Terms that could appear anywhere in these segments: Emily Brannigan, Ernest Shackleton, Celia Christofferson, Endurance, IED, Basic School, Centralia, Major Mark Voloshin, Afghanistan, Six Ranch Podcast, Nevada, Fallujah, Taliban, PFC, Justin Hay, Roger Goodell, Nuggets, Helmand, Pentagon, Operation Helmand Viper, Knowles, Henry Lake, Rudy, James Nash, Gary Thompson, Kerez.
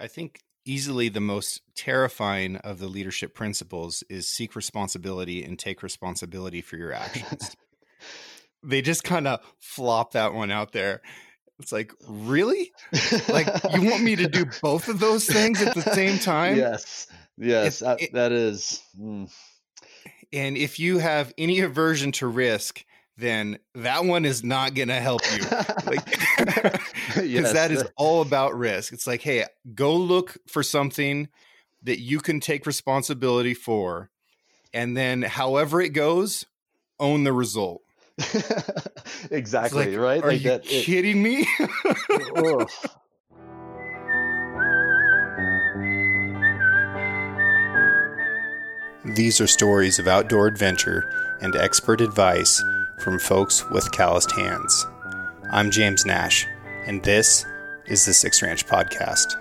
I think easily the most terrifying of the leadership principles is seek responsibility and take responsibility for your actions. They just kind of flop that one out there. It's like, really? Like, you want me to do both of those things at the same time? Yes. Yes, that is. Mm. And if you have any aversion to risk, then that one is not going to help you. Because that is all about risk. It's like, hey, go look for something that you can take responsibility for. And then however it goes, own the result. Exactly, like, right? Are you kidding me? These are stories of outdoor adventure and expert advice from folks with calloused hands. I'm James Nash, and this is the Six Ranch Podcast.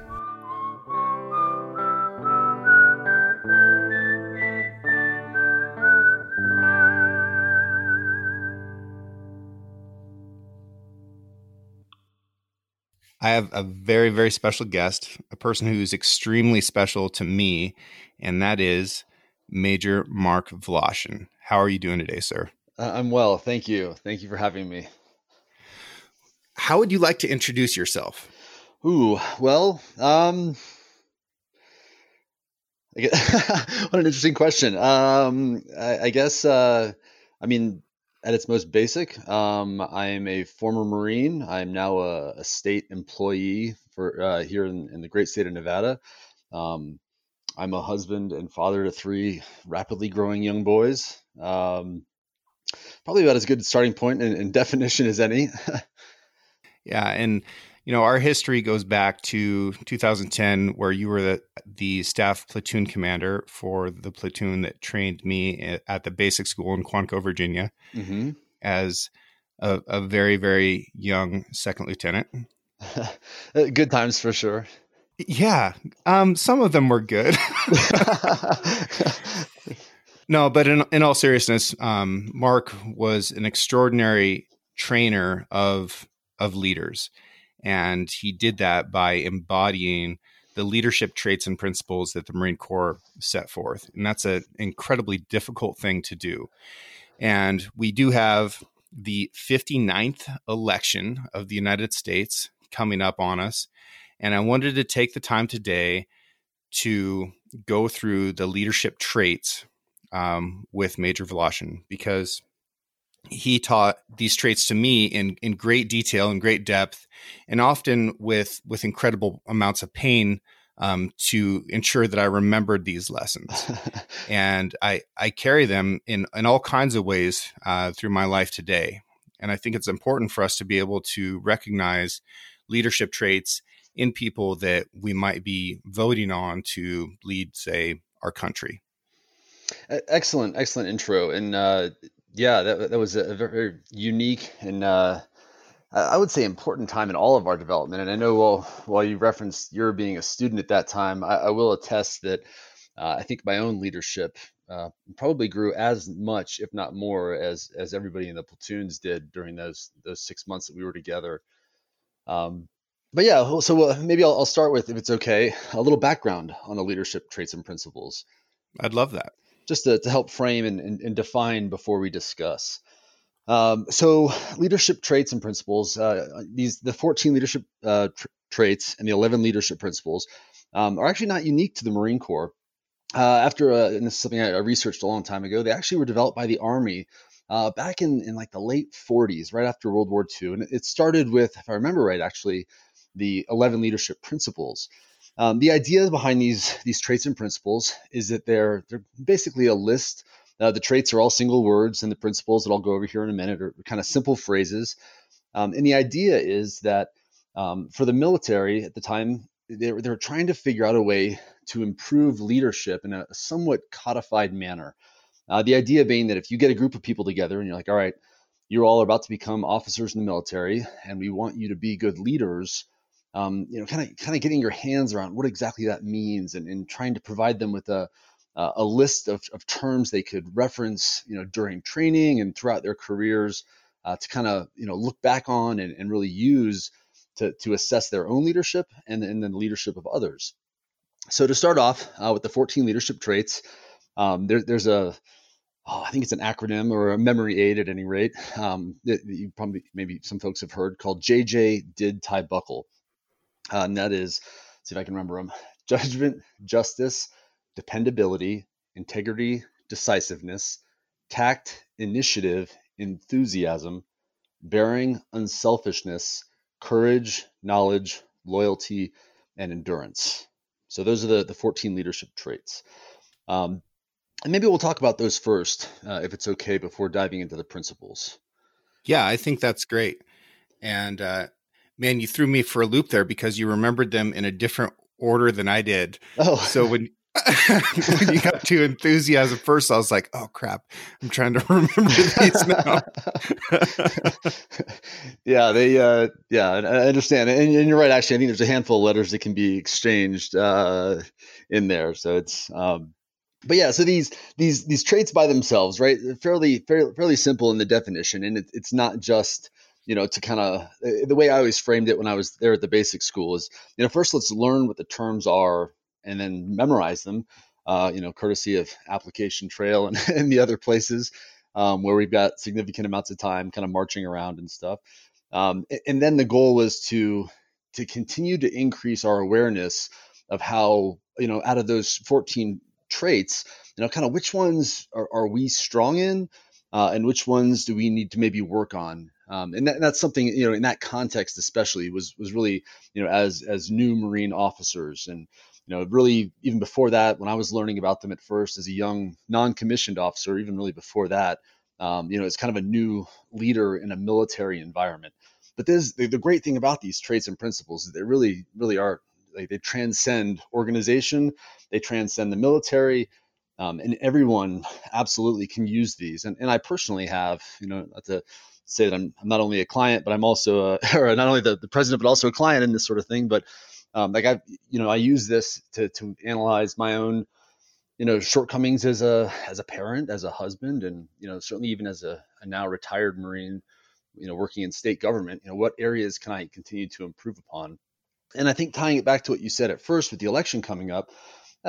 I have a very, very special guest, a person who's extremely special to me, and that is Major Mark Voloshin. How are you doing today, sir? I'm well. Thank you. Thank you for having me. How would you like to introduce yourself? Ooh, well, I guess, what an interesting question. I guess, at its most basic, I am a former Marine. I'm now a state employee for here in the great state of Nevada. I'm a husband and father to three rapidly growing young boys. Probably about as good a starting point and definition as any. Yeah, and you know, our history goes back to 2010, where you were the staff platoon commander for the platoon that trained me at the Basic School in Quantico, Virginia, mm-hmm. as a very, very young second lieutenant. Good times for sure. Yeah. Some of them were good. No, but in all seriousness, Mark was an extraordinary trainer of leaders. And he did that by embodying the leadership traits and principles that the Marine Corps set forth. And that's an incredibly difficult thing to do. And we do have the 59th election of the United States coming up on us. And I wanted to take the time today to go through the leadership traits with Major Voloshin, because he taught these traits to me in great detail and great depth, and often with incredible amounts of pain to ensure that I remembered these lessons. And I carry them in all kinds of ways through my life today. And I think it's important for us to be able to recognize leadership traits in people that we might be voting on to lead, say, our country. Excellent intro. And yeah, that was a very unique and I would say important time in all of our development. And I know while you referenced your being a student at that time, I will attest that I think my own leadership probably grew as much, if not more, as everybody in the platoons did during those 6 months that we were together. But yeah, so maybe I'll start with, if it's okay, a little background on the leadership traits and principles. I'd love that. Just to help frame and define before we discuss. So leadership traits and principles, the 14 leadership traits and the 11 leadership principles are actually not unique to the Marine Corps. And this is something I researched a long time ago, they actually were developed by the Army back in like the late 40s, right after World War II. And it started with, if I remember right, actually, the 11 leadership principles. The idea behind these traits and principles is that they're basically a list. The traits are all single words, and the principles that I'll go over here in a minute are kind of simple phrases. And the idea is that for the military at the time, they were trying to figure out a way to improve leadership in a somewhat codified manner. The idea being that if you get a group of people together and you're like, all right, you all are about to become officers in the military, and we want you to be good leaders. Kind of getting your hands around what exactly that means and trying to provide them with a list of terms they could reference, during training and throughout their careers to kind of, look back on and really use to assess their own leadership and then the leadership of others. So to start off with the 14 leadership traits, there's a, I think it's an acronym or a memory aid at any rate, that you probably, maybe some folks have heard, called JJ Did Ty Buckle. And that is, let's see if I can remember them: judgment, justice, dependability, integrity, decisiveness, tact, initiative, enthusiasm, bearing, unselfishness, courage, knowledge, loyalty, and endurance. So those are the 14 leadership traits. And maybe we'll talk about those first, if it's okay, before diving into the principles. Yeah, I think that's great. And man, you threw me for a loop there because you remembered them in a different order than I did. Oh, so when when you got to enthusiasm first, I was like, oh, crap, I'm trying to remember these now. Yeah, I understand. And you're right. Actually, I think there's a handful of letters that can be exchanged in there. So it's but yeah, so these traits by themselves, right, fairly simple in the definition. And it's not just, you know, to kind of, the way I always framed it when I was there at the basic school is, you know, first let's learn what the terms are and then memorize them, you know, courtesy of Application Trail and the other places where we've got significant amounts of time kind of marching around and stuff. And then the goal was to continue to increase our awareness of how, you know, out of those 14 traits, you know, kind of which ones are we strong in and which ones do we need to maybe work on. And that's something, you know, in that context, especially was really, you know, as new Marine officers and, you know, really even before that, when I was learning about them at first as a young non-commissioned officer, even really before that, you know, it's kind of a new leader in a military environment. But this, the great thing about these traits and principles is they really, really are, like, they transcend organization, they transcend the military, and everyone absolutely can use these. And I personally have, you know, not to say that I'm not only a client, but I'm also, or not only the president, but also a client in this sort of thing. But like I, you know, I use this to analyze my own, you know, shortcomings as a parent, as a husband, and, you know, certainly even as a now retired Marine, you know, working in state government, you know, what areas can I continue to improve upon? And I think tying it back to what you said at first with the election coming up,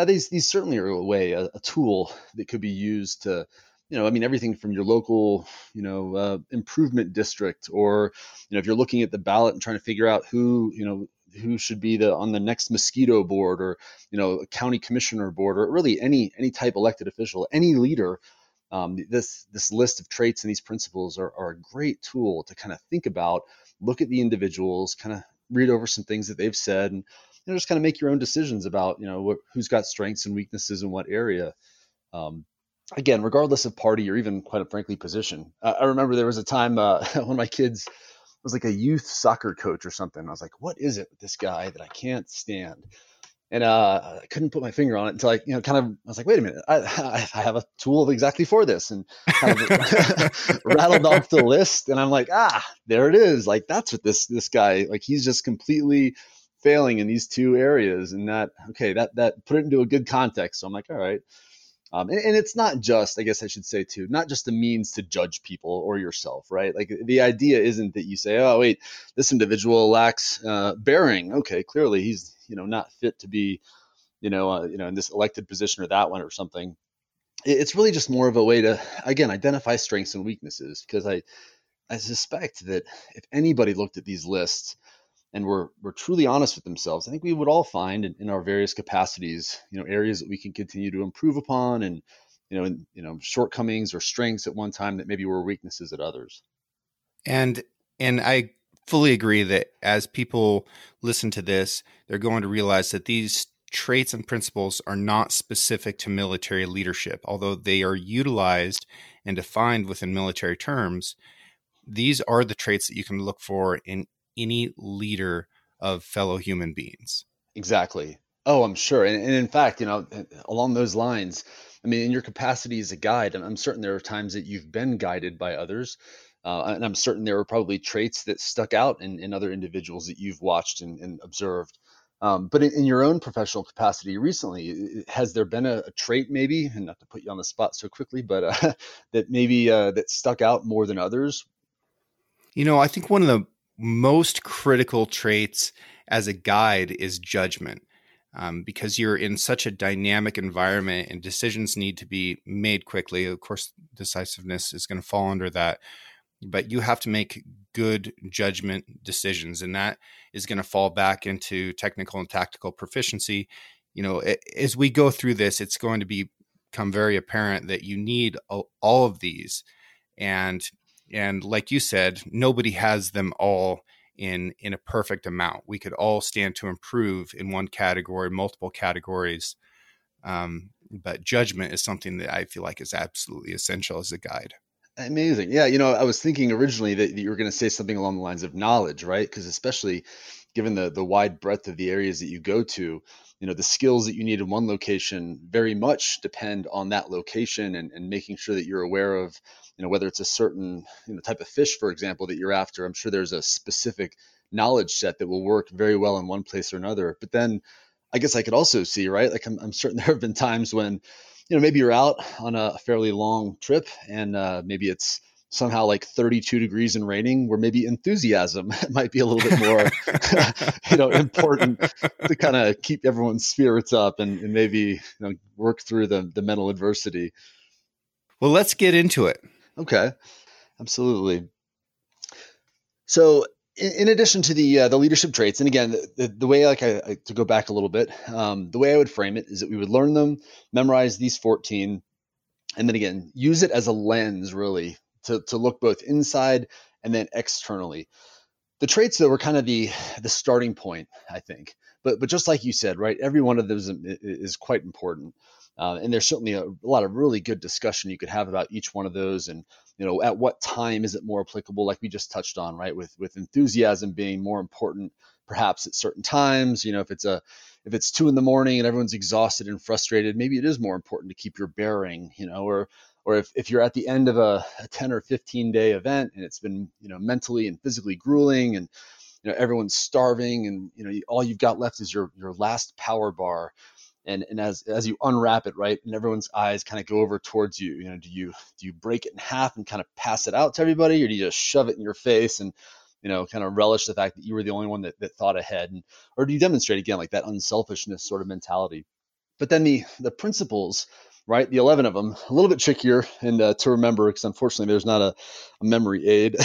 these certainly are a way, a tool that could be used to, you know, I mean, everything from your local, you know, improvement district, or, you know, if you're looking at the ballot and trying to figure out who, you know, who should be on the next mosquito board, or, you know, a county commissioner board, or really any type elected official, any leader, this list of traits and these principles are a great tool to kind of think about, look at the individuals, kind of read over some things that they've said, and, you know, just kind of make your own decisions about, you know, who's got strengths and weaknesses in what area. Again, regardless of party or even, quite frankly, position. I remember there was a time one of my kids was like a youth soccer coach or something. I was like, what is it with this guy that I can't stand? And I couldn't put my finger on it until I, you know, kind of, I was like, wait a minute, I have a tool exactly for this, and kind of rattled off the list. And I'm like, there it is. Like, that's what this guy, like, he's just completely failing in these two areas. And that put it into a good context. So I'm like, all right. And it's not just, I guess I should say too, not just a means to judge people or yourself, right? Like, the idea isn't that you say, oh, wait, this individual lacks bearing. Okay, clearly he's, you know, not fit to be, you know, in this elected position or that one or something. It's really just more of a way to, again, identify strengths and weaknesses, because I suspect that if anybody looked at these lists and we're truly honest with themselves, I think we would all find in our various capacities, you know, areas that we can continue to improve upon, and, you know, shortcomings or strengths at one time that maybe were weaknesses at others. And I fully agree that as people listen to this, they're going to realize that these traits and principles are not specific to military leadership, although they are utilized and defined within military terms. These are the traits that you can look for in any leader of fellow human beings. Exactly. Oh, I'm sure. And in fact, you know, along those lines, I mean, in your capacity as a guide, and I'm certain there are times that you've been guided by others. And I'm certain there were probably traits that stuck out in other individuals that you've watched and observed. But in your own professional capacity recently, has there been a trait maybe, and not to put you on the spot so quickly, but that maybe that stuck out more than others? You know, I think one of the most critical traits as a guide is judgment, because you're in such a dynamic environment and decisions need to be made quickly. Of course, decisiveness is going to fall under that, but you have to make good judgment decisions, and that is going to fall back into technical and tactical proficiency. You know, as we go through this, it's going to become very apparent that you need all of these. And like you said, nobody has them all in a perfect amount. We could all stand to improve in one category, multiple categories. But judgment is something that I feel like is absolutely essential as a guide. Amazing. Yeah. You know, I was thinking originally that you were going to say something along the lines of knowledge, right? Because especially given the wide breadth of the areas that you go to, you know, the skills that you need in one location very much depend on that location and making sure that you're aware of, you know, whether it's a certain, you know, type of fish, for example, that you're after. I'm sure there's a specific knowledge set that will work very well in one place or another. But then I guess I could also see, right? Like I'm certain there have been times when, you know, maybe you're out on a fairly long trip and maybe it's somehow like 32 degrees and raining, where maybe enthusiasm might be a little bit more, you know, important to kind of keep everyone's spirits up and maybe, you know, work through the mental adversity. Well, let's get into it. Okay, absolutely. So in addition to the leadership traits, and again, the way like I to go back a little bit, the way I would frame it is that we would learn them, memorize these 14, and then again, use it as a lens really to look both inside and then externally. The traits though were kind of the starting point, I think. But just like you said, right, every one of those is quite important. And there's certainly a lot of really good discussion you could have about each one of those, and you know, at what time is it more applicable? Like we just touched on, right, with enthusiasm being more important, perhaps at certain times. You know, if it's 2 a.m. and everyone's exhausted and frustrated, maybe it is more important to keep your bearing. You know, or if you're at the end of a 10 or 15 day event and it's been, you know, mentally and physically grueling, and you know everyone's starving, and you know all you've got left is your last power bar. And as you unwrap it, right, and everyone's eyes kind of go over towards you, you know, do you break it in half and kind of pass it out to everybody, or do you just shove it in your face and, you know, kind of relish the fact that you were the only one that thought ahead, and or do you demonstrate again like that unselfishness sort of mentality? But then the principles, right, the 11 of them, a little bit trickier and to remember, because unfortunately there's not a memory aid.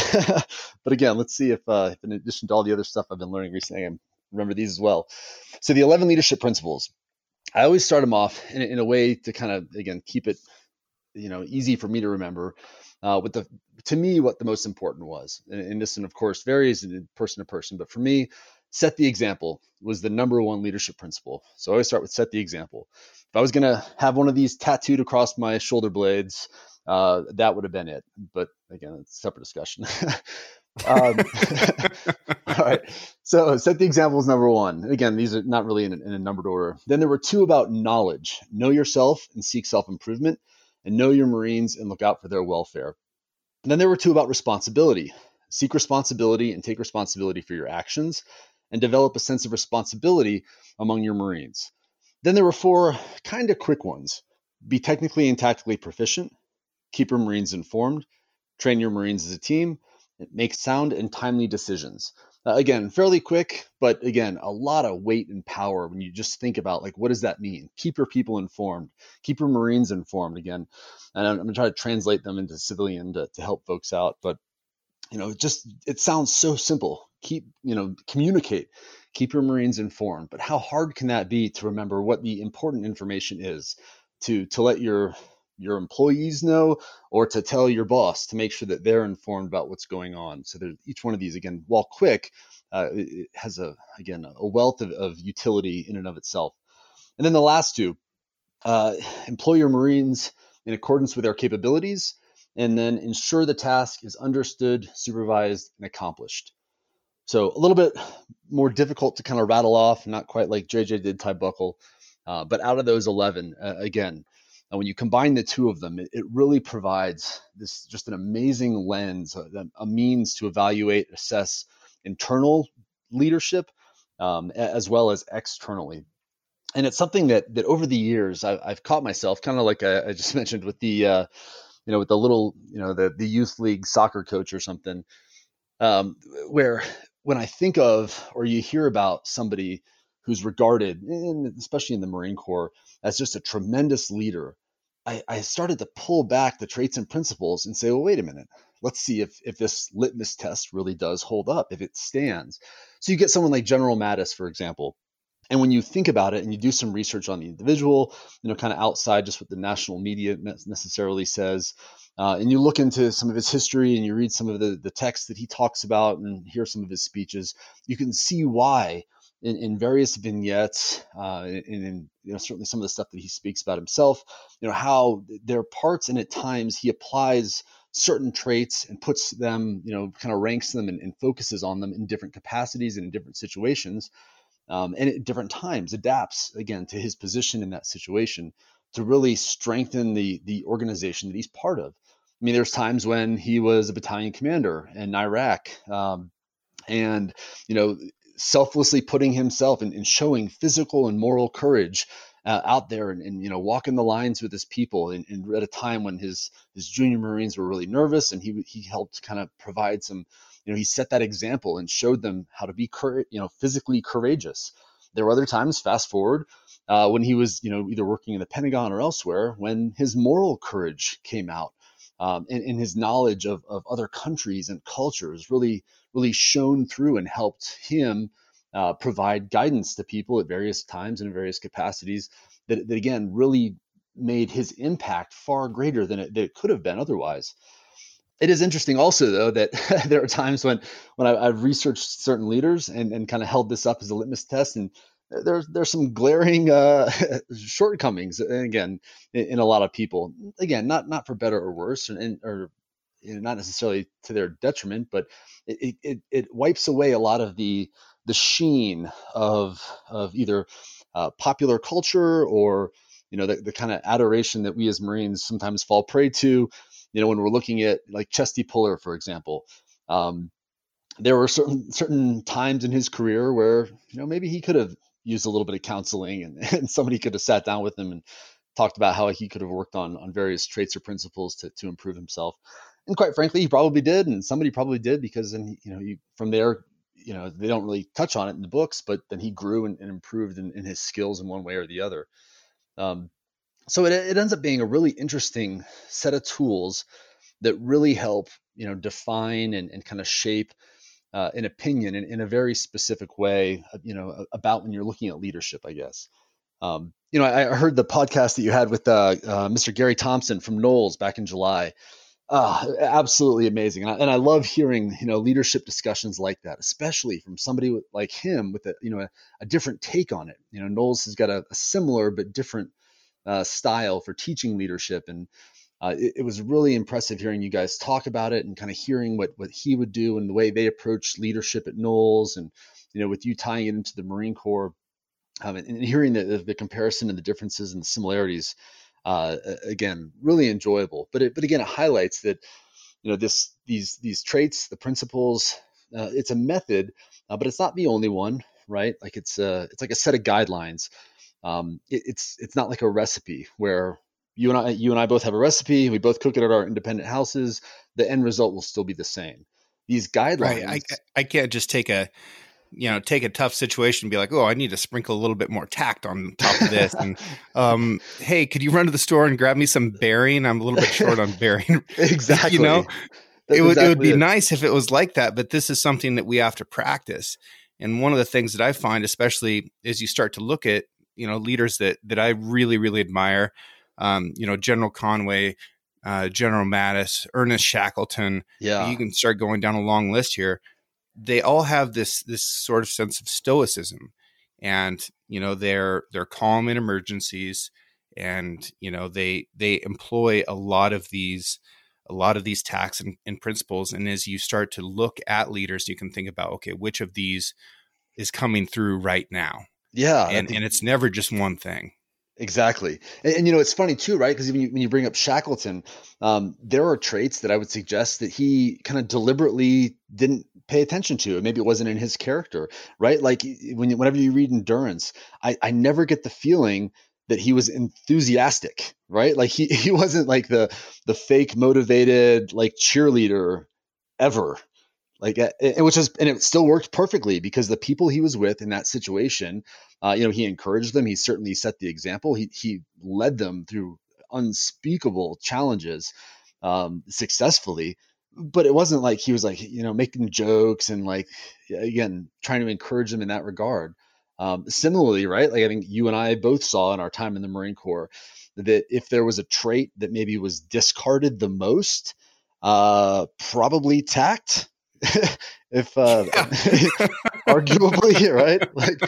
But again, let's see if in addition to all the other stuff I've been learning recently, I can remember these as well. So the 11 leadership principles. I always start them off in a way to kind of, again, keep it, you know, easy for me to remember what the most important was. And this, and of course, varies in person to person. But for me, set the example was the number one leadership principle. So I always start with set the example. If I was going to have one of these tattooed across my shoulder blades, that would have been it. But again, it's a separate discussion. All right. So set the example is number one. Again, these are not really in a numbered order. Then there were two about knowledge. Know yourself and seek self-improvement, and know your Marines and look out for their welfare. And then there were two about responsibility. Seek responsibility and take responsibility for your actions, and develop a sense of responsibility among your Marines. Then there were four kind of quick ones. Be technically and tactically proficient. Keep your Marines informed. Train your Marines as a team. Make sound and timely decisions. Again, fairly quick, but again, a lot of weight and power when you just think about like, what does that mean? Keep your people informed, keep your Marines informed again. And I'm going to try to translate them into civilian to help folks out. But, you know, it sounds so simple. Keep, you know, communicate, keep your Marines informed. But how hard can that be to remember what the important information is to let your employees know, or to tell your boss to make sure that they're informed about what's going on. So each one of these, again, while quick, it has a wealth of utility in and of itself. And then the last two, employ your Marines in accordance with their capabilities, and then ensure the task is understood, supervised, and accomplished. So a little bit more difficult to kind of rattle off, not quite like JJ did Ty Buckle, but out of those 11, again, and when you combine the two of them, it really provides this just an amazing lens, a means to evaluate, assess internal leadership, as well as externally. And it's something that over the years I've caught myself, kind of like I just mentioned with the, you know, with the little, you know, the youth league soccer coach or something. where when I think of, or you hear about somebody who's regarded, and especially in the Marine Corps, as just a tremendous leader, I started to pull back the traits and principles and say, well, wait a minute, let's see if this litmus test really does hold up, if it stands. So you get someone like General Mattis, for example. And when you think about it and you do some research on the individual, you know, kind of outside just what the national media necessarily says, and you look into some of his history and you read some of the texts that he talks about and hear some of his speeches, you can see why in various vignettes and in, you know, certainly some of the stuff that he speaks about himself, you know, how there are parts and at times he applies certain traits and puts them, you know, kind of ranks them and focuses on them in different capacities and in different situations. And at different times adapts, again, to his position in that situation to really strengthen the organization that he's part of. I mean, there's times when he was a battalion commander in Iraq and, you know, selflessly putting himself and showing physical and moral courage out there and, you know, walking the lines with his people and at a time when his junior Marines were really nervous and he helped kind of provide some, you know, he set that example and showed them how to be, you know, physically courageous. There were other times, fast forward, when he was, you know, either working in the Pentagon or elsewhere, when his moral courage came out and his knowledge of other countries and cultures really shone through and helped him provide guidance to people at various times and in various capacities that again, really made his impact far greater than it could have been otherwise. It is interesting also, though, that there are times when I've researched certain leaders and kind of held this up as a litmus test, and there's some glaring shortcomings, and again, in a lot of people. Again, not for better or worse, or you know, not necessarily to their detriment, but it wipes away a lot of the sheen of either popular culture or, you know, the kind of adoration that we as Marines sometimes fall prey to. You know, when we're looking at like Chesty Puller, for example, there were certain times in his career where, you know, maybe he could have used a little bit of counseling and somebody could have sat down with him and talked about how he could have worked on various traits or principles to improve himself. And quite frankly, he probably did. And somebody probably did, because then, you know, from there, you know, they don't really touch on it in the books, but then he grew and improved in his skills in one way or the other. So it ends up being a really interesting set of tools that really help, you know, define and kind of shape an opinion in a very specific way, you know, about when you're looking at leadership, I guess. You know, I heard the podcast that you had with Mr. Gary Thompson from Knowles back in July. Absolutely amazing. And I love hearing, you know, leadership discussions like that, especially from somebody like him with a, you know, a different take on it. You know, Knowles has got a similar but different style for teaching leadership. And it was really impressive hearing you guys talk about it and kind of hearing what he would do and the way they approach leadership at Knowles, and, you know, with you tying it into the Marine Corps, and hearing the comparison and the differences and the similarities, again, really enjoyable. But again, it highlights that, you know, these traits, the principles, it's a method, but it's not the only one, right? Like it's like a set of guidelines. It's not like a recipe where you and I both have a recipe. We both cook it at our independent houses. The end result will still be the same. These guidelines, right. I can't just take a tough situation and be like, oh, I need to sprinkle a little bit more tact on top of this. And, hey, could you run to the store and grab me some bearing? I'm a little bit short on bearing. Exactly. You know, it would be nice if it was like that, but this is something that we have to practice. And one of the things that I find, especially as you start to look at, you know, leaders that I really, really admire, you know, General Conway, General Mattis, Ernest Shackleton. Yeah. You can start going down a long list here. They all have this sort of sense of stoicism, and, you know, they're calm in emergencies, and, you know, they employ a lot of these tactics and principles. And as you start to look at leaders, you can think about, okay, which of these is coming through right now? Yeah. And it's never just one thing. Exactly. And you know, it's funny too, right? Because when you bring up Shackleton, there are traits that I would suggest that he kind of deliberately didn't pay attention to. Maybe it wasn't in his character, right? Like whenever you read Endurance, I never get the feeling that he was enthusiastic, right? Like he wasn't like the fake motivated, like cheerleader ever. Like and it still worked perfectly because the people he was with in that situation, he encouraged them. He certainly set the example. He led them through unspeakable challenges successfully, but it wasn't like he was making jokes and trying to encourage them in that regard. Similarly, right? Like I think you and I both saw in our time in the Marine Corps that if there was a trait that maybe was discarded the most, probably tact, arguably, right? Like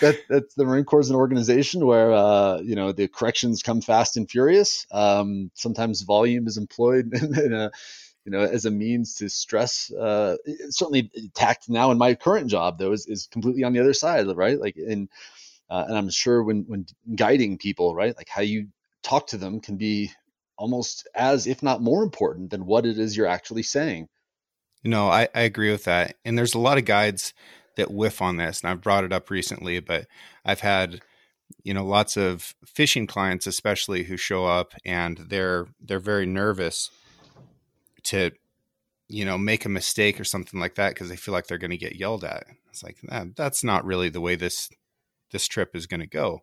that's the Marine Corps is an organization where, the corrections come fast and furious. Sometimes volume is employed as a means to stress, certainly tact now in my current job though is completely on the other side, right? Like and I'm sure when guiding people, right? Like how you talk to them can be almost as, if not more important than what it is you're actually saying. No, I agree with that. And there's a lot of guides that whiff on this, and I've brought it up recently, but I've had, lots of fishing clients, especially who show up and they're very nervous to, make a mistake or something like that because they feel like they're going to get yelled at. It's like, that's not really the way this trip is going to go.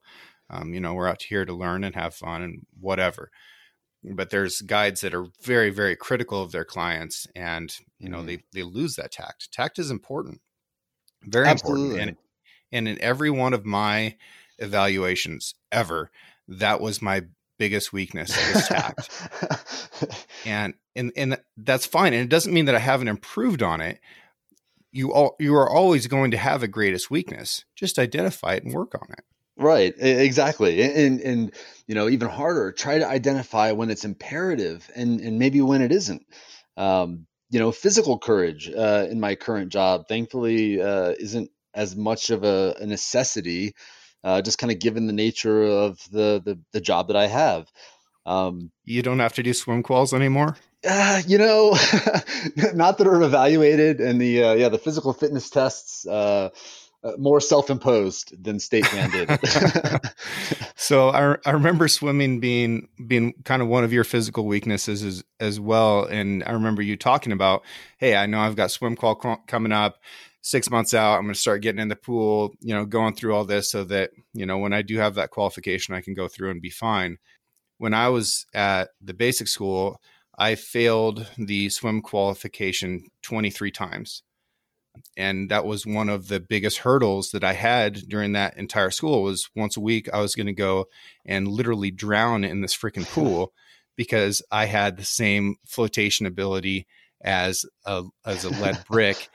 We're out here to learn and have fun and whatever. But there's guides that are very, very critical of their clients, and they lose that tact. Tact is important, very important. And in every one of my evaluations ever, that was my biggest weakness is tact. And that's fine. And it doesn't mean that I haven't improved on it. You are always going to have a greatest weakness. Just identify it and work on it. Right. Exactly. And even harder, try to identify when it's imperative and maybe when it isn't. Physical courage in my current job, thankfully, isn't as much of a necessity, just kind of given the nature of the job that I have. You don't have to do swim quals anymore? Not that are evaluated, and the physical fitness tests, more self-imposed than state-mandated. So I remember swimming being kind of one of your physical weaknesses as well. And I remember you talking about, hey, I know I've got swim qual coming up 6 months out. I'm going to start getting in the pool, going through all this so that, when I do have that qualification, I can go through and be fine. When I was at the basic school, I failed the swim qualification 23 times. And that was one of the biggest hurdles that I had during that entire school was once a week, I was going to go and literally drown in this freaking pool because I had the same flotation ability as a lead brick.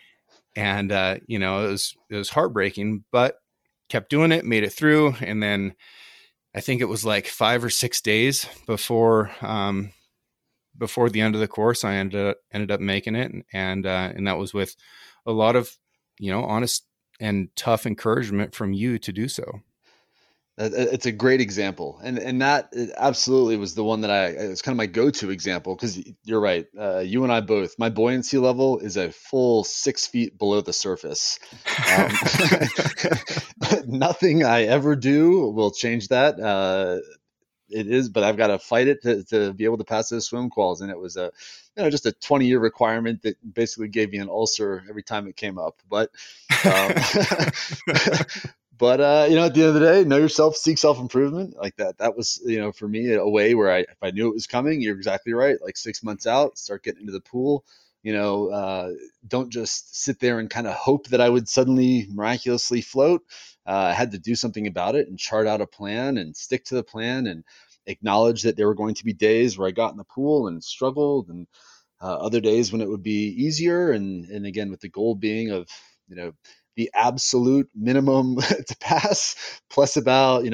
And, it was heartbreaking, but kept doing it, made it through. And then I think it was like 5 or 6 days before the end of the course, I ended up making it. And that was with a lot of, honest and tough encouragement from you to do so. It's a great example. And that absolutely was the one that it was kind of my go-to example. Cause you're right. You and I both, my buoyancy level is a full 6 feet below the surface. Nothing I ever do will change that. It is, but I've got to fight it to be able to pass those swim quals. And it was just a 20-year requirement that basically gave me an ulcer every time it came up. But, at the end of the day, know yourself, seek self-improvement like that. That was, for me a way where if I knew it was coming, you're exactly right. Like 6 months out, start getting into the pool, don't just sit there and kind of hope that I would suddenly miraculously float. I had to do something about it and chart out a plan and stick to the plan and acknowledge that there were going to be days where I got in the pool and struggled and other days when it would be easier. And again, with the goal being of, the absolute minimum to pass plus about, 2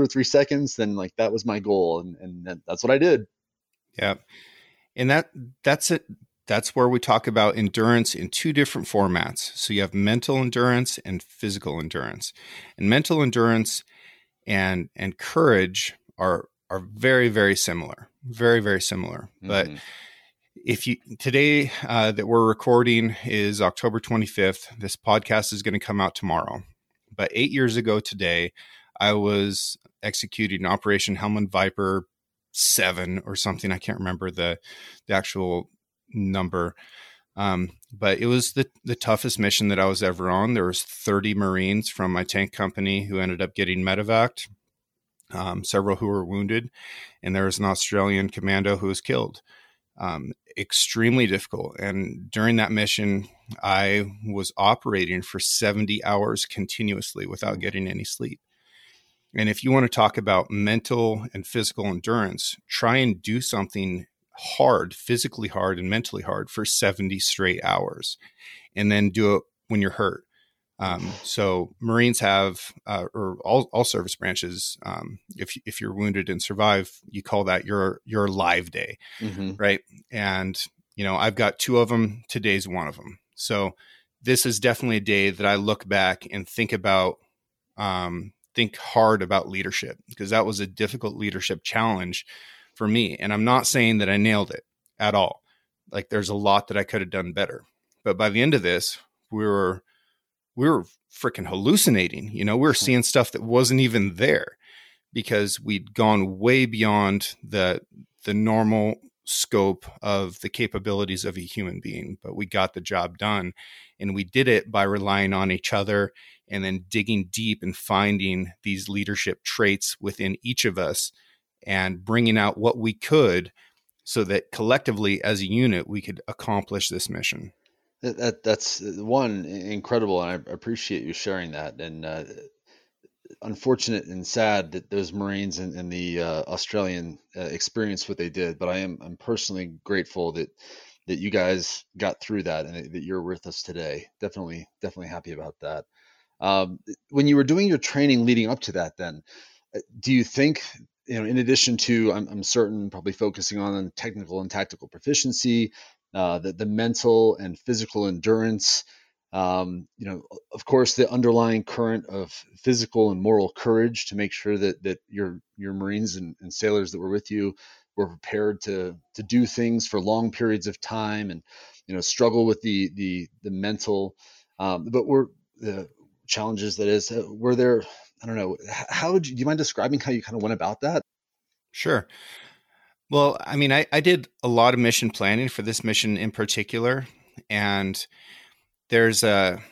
or 3 seconds, then like that was my goal. And that's what I did. Yeah. And that's it. That's where we talk about endurance in two different formats. So you have mental endurance and physical endurance. And mental endurance and courage are very, very similar. Very, very similar. Mm-hmm. But today that we're recording is October 25th. This podcast is going to come out tomorrow. But 8 years ago today, I was executing Operation Helmand Viper 7 or something. I can't remember the actual number, But it was the toughest mission that I was ever on. There was 30 Marines from my tank company who ended up getting medevaced, several who were wounded, and there was an Australian commando who was killed. Extremely difficult. And during that mission, I was operating for 70 hours continuously without getting any sleep. And if you want to talk about mental and physical endurance, try and do something hard, physically hard and mentally hard for 70 straight hours, and then do it when you're hurt. So Marines have, or all service branches, if you're wounded and survive, you call that your live day. Mm-hmm. Right. And, you know, I've got two of them. Today's one of them. So this is definitely a day that I look back and think about, think hard about leadership, because that was a difficult leadership challenge for me. And I'm not saying that I nailed it at all. Like, there's a lot that I could have done better, but by the end of this, we were freaking hallucinating. You know, we were seeing stuff that wasn't even there, because we'd gone way beyond the normal scope of the capabilities of a human being, but we got the job done, and we did it by relying on each other and then digging deep and finding these leadership traits within each of us and bringing out what we could so that collectively as a unit, we could accomplish this mission. That's one incredible. And I appreciate you sharing that. And unfortunate and sad that those Marines and the Australian experienced what they did, but I'm personally grateful that you guys got through that and that you're with us today. Definitely happy about that. When you were doing your training leading up to that, then do you think, you know, in addition to, I'm certain, probably focusing on technical and tactical proficiency, the mental and physical endurance, you know, of course, the underlying current of physical and moral courage to make sure that your Marines and sailors that were with you were prepared to do things for long periods of time and, you know, struggle with the mental, but were the challenges that is, were there, I don't know, do you mind describing how you kind of went about that? Sure. Well, I mean, I did a lot of mission planning for this mission in particular, and there's a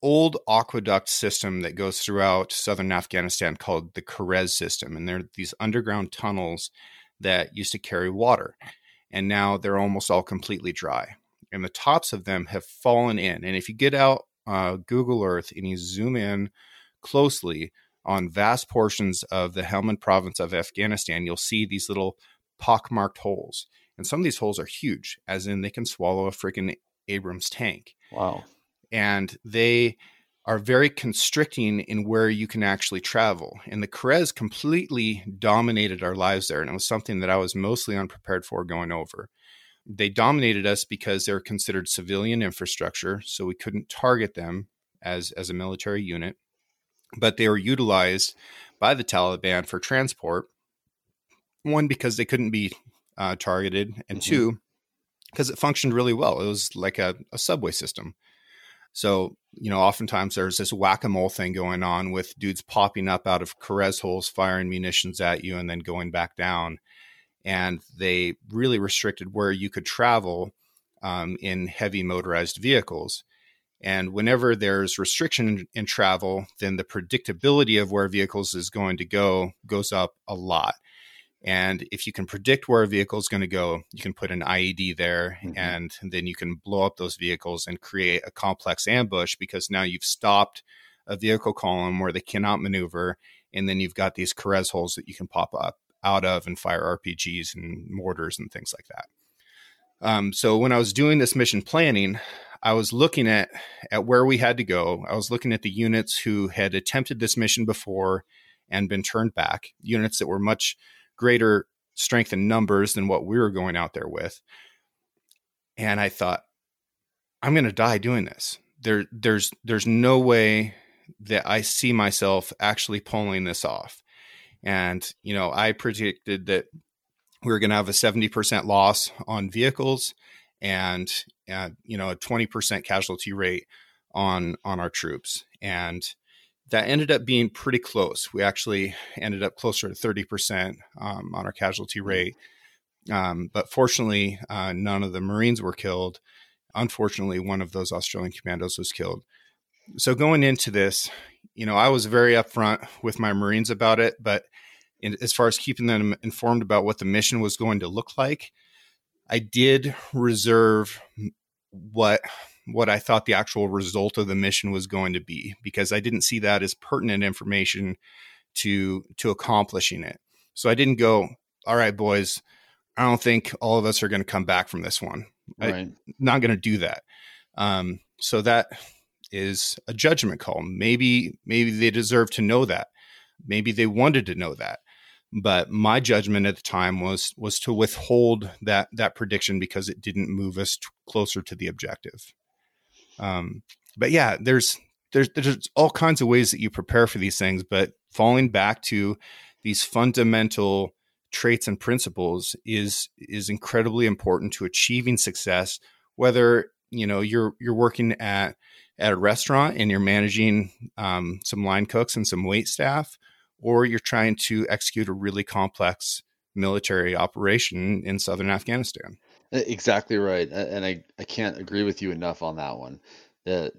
old aqueduct system that goes throughout southern Afghanistan called the Kerez system, and there are these underground tunnels that used to carry water, and now they're almost all completely dry, and the tops of them have fallen in. And if you get out Google Earth and you zoom in closely on vast portions of the Helmand province of Afghanistan, you'll see these little pockmarked holes. And some of these holes are huge, as in they can swallow a freaking Abrams tank. Wow. And they are very constricting in where you can actually travel. And the Kerez completely dominated our lives there. And it was something that I was mostly unprepared for going over. They dominated us because they're considered civilian infrastructure, so we couldn't target them as a military unit. But they were utilized by the Taliban for transport. One, because they couldn't be targeted, and mm-hmm. Two, because it functioned really well. It was like a subway system. So, you know, oftentimes there's this whack-a-mole thing going on with dudes popping up out of Kerez holes, firing munitions at you, and then going back down. And they really restricted where you could travel in heavy motorized vehicles. And whenever there's restriction in travel, then the predictability of where vehicles is going to go goes up a lot. And if you can predict where a vehicle is going to go, you can put an IED there, mm-hmm. and then you can blow up those vehicles and create a complex ambush, because now you've stopped a vehicle column where they cannot maneuver. And then you've got these Kerez holes that you can pop up out of and fire RPGs and mortars and things like that. So when I was doing this mission planning, I was looking at where we had to go. I was looking at the units who had attempted this mission before and been turned back, units that were much greater strength in numbers than what we were going out there with. And I thought, I'm going to die doing this. There's no way that I see myself actually pulling this off. And, you know, I predicted that we were going to have a 70% loss on vehicles and, you know, a 20% casualty rate on our troops. And that ended up being pretty close. We actually ended up closer to 30% on our casualty rate. But fortunately, none of the Marines were killed. Unfortunately, one of those Australian commandos was killed. So going into this, you know, I was very upfront with my Marines about it, but as far as keeping them informed about what the mission was going to look like, I did reserve what I thought the actual result of the mission was going to be, because I didn't see that as pertinent information to accomplishing it. So I didn't go, all right, boys, I don't think all of us are going to come back from this one. Right. I'm not going to do that. So that is a judgment call. Maybe they deserve to know that. Maybe they wanted to know that. But my judgment at the time was to withhold that prediction because it didn't move us closer to the objective. But yeah, there's all kinds of ways that you prepare for these things, but falling back to these fundamental traits and principles is incredibly important to achieving success, whether, you know, you're working at a restaurant and you're managing some line cooks and some wait staff, or you're trying to execute a really complex military operation in southern Afghanistan. Exactly right. And I can't agree with you enough on that one. That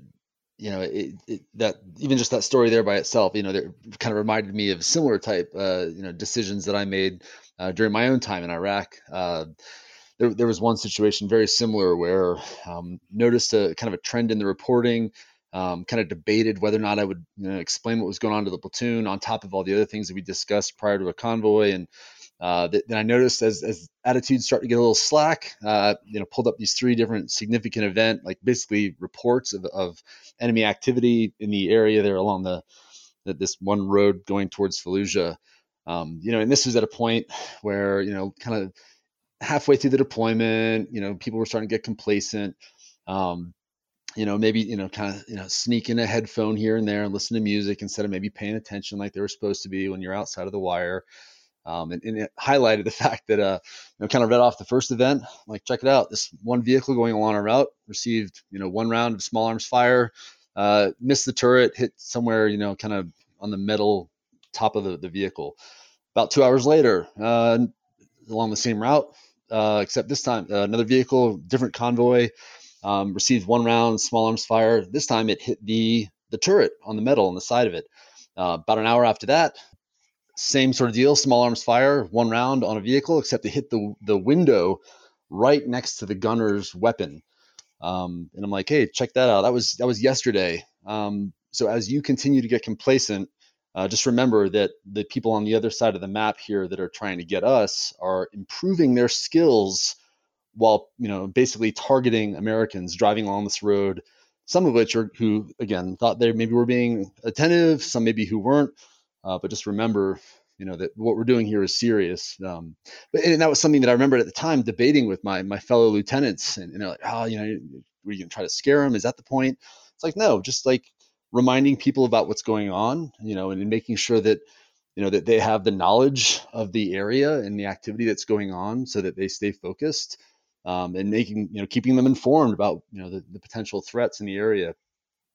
even just that story there by itself, you know, that kind of reminded me of similar type, decisions that I made during my own time in Iraq. There was one situation very similar where noticed a kind of a trend in the reporting, kind of debated whether or not I would explain what was going on to the platoon on top of all the other things that we discussed prior to a convoy. And then I noticed as attitudes started to get a little slack, pulled up these three different significant event, like basically reports of enemy activity in the area there along this one road going towards Fallujah. And this was at a point where, kind of halfway through the deployment, people were starting to get complacent, sneak in a headphone here and there and listen to music instead of maybe paying attention like they were supposed to be when you're outside of the wire. And it highlighted the fact that, kind of read off the first event, like, check it out. This one vehicle going along a route received, one round of small arms fire, missed the turret, hit somewhere, kind of on the metal top of the vehicle. About 2 hours later, along the same route, except this time, another vehicle, different convoy, received one round, small arms fire. This time it hit the turret on the metal on the side of it. About an hour after that, same sort of deal, small arms fire, one round on a vehicle, except it hit the window right next to the gunner's weapon. And I'm like, hey, check that out. That was yesterday. So as you continue to get complacent, just remember that the people on the other side of the map here that are trying to get us are improving their skills while, basically targeting Americans driving along this road, some of which are who, again, thought they maybe were being attentive, some maybe who weren't. But just remember, that what we're doing here is serious. And that was something that I remembered at the time debating with my fellow lieutenants. And they're like, oh, were you going to try to scare them? Is that the point? It's like, no, just like reminding people about what's going on, and making sure that, that they have the knowledge of the area and the activity that's going on so that they stay focused, and making, keeping them informed about, the potential threats in the area.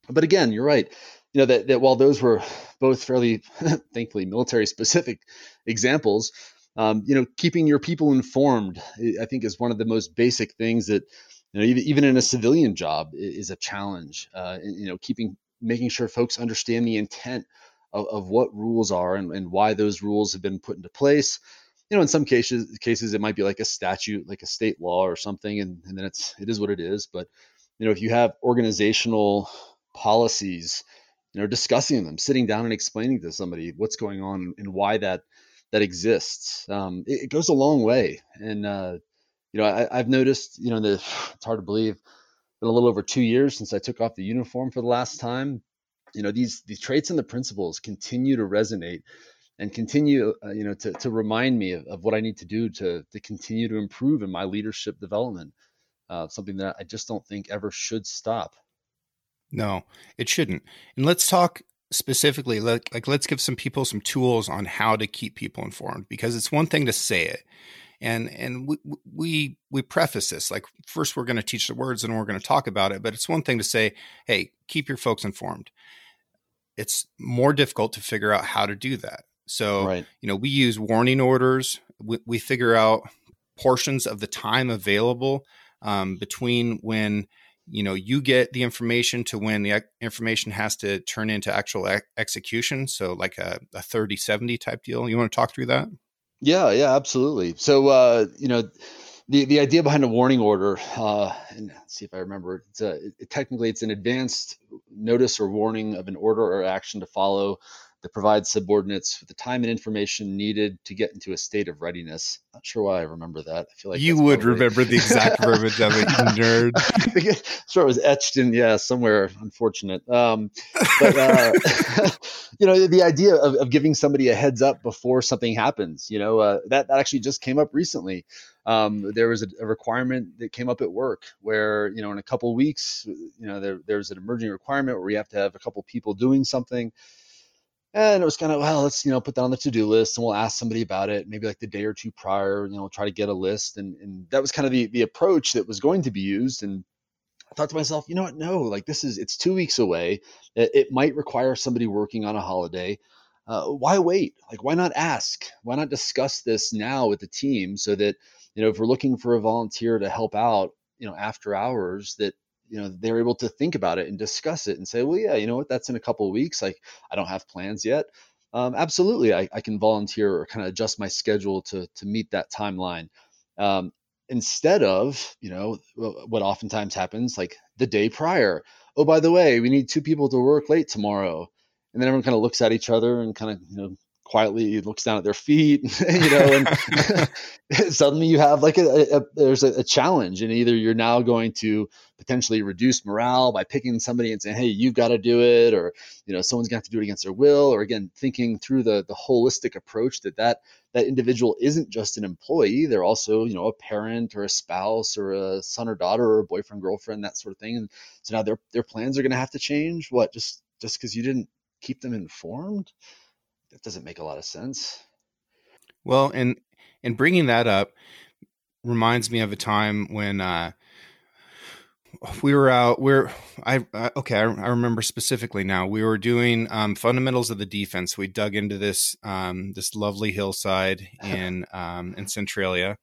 But again, you're right. That while those were both fairly, thankfully, military-specific examples, keeping your people informed, I think, is one of the most basic things that, even in a civilian job, is a challenge. Making sure folks understand the intent of what rules are and why those rules have been put into place. In some cases it might be like a statute, like a state law or something, and then it is what it is. But if you have organizational policies, discussing them, sitting down and explaining to somebody what's going on and why that exists. It goes a long way. And, I've noticed, it's hard to believe, been a little over 2 years since I took off the uniform for the last time. These traits and the principles continue to resonate and continue, to remind me of what I need to do to continue to improve in my leadership development. Something that I just don't think ever should stop. No, it shouldn't. And let's talk specifically, let's give some people some tools on how to keep people informed, because it's one thing to say it. And we preface this, like, first we're going to teach the words and we're going to talk about it, but it's one thing to say, hey, keep your folks informed. It's more difficult to figure out how to do that. So, right. We use warning orders. We figure out portions of the time available between when you know, you get the information to when the information has to turn into actual execution. So like a 30-70 type deal. You want to talk through that? Yeah, absolutely. So, you know, the idea behind a warning order, and let's see if I remember, technically it's an advanced notice or warning of an order or action to follow that provides subordinates with the time and information needed to get into a state of readiness. Not sure why I remember that. I feel like you would remember the exact verbiage of it, nerd. I'm sure it was etched in, somewhere unfortunate. You know, the idea of giving somebody a heads up before something happens, you know, that actually just came up recently. There was a requirement that came up at work where, you know, in a couple of weeks, you know, there's an emerging requirement where you have to have a couple people doing something. And it was kind of, well, let's, you know, put that on the to-do list and we'll ask somebody about it maybe like the day or two prior, you know, we'll try to get a list. And that was kind of the approach that was going to be used. And I thought to myself, you know what, no, like it's 2 weeks away. It might require somebody working on a holiday. Why wait? Like, why not ask? Why not discuss this now with the team so that, you know, if we're looking for a volunteer to help out, you know, after hours, that, you know, they're able to think about it and discuss it and say, well, yeah, you know what, that's in a couple of weeks. Like, I don't have plans yet. Absolutely. I can volunteer or kind of adjust my schedule to meet that timeline. Instead of, you know, what oftentimes happens, like the day prior, oh, by the way, we need two people to work late tomorrow. And then everyone kind of looks at each other and kind of, you know, quietly looks down at their feet, you know, and suddenly you have like there's a challenge, and either you're now going to potentially reduce morale by picking somebody and saying, hey, you've got to do it, or, you know, someone's going to have to do it against their will, or again, thinking through the holistic approach that individual isn't just an employee. They're also, you know, a parent or a spouse or a son or daughter or a boyfriend, girlfriend, that sort of thing. And so now their plans are going to have to change. What, just because you didn't keep them informed? That doesn't make a lot of sense. Well, and bringing that up reminds me of a time when we were out where I remember specifically now. We were doing fundamentals of the defense. We dug into this this lovely hillside in Centralia,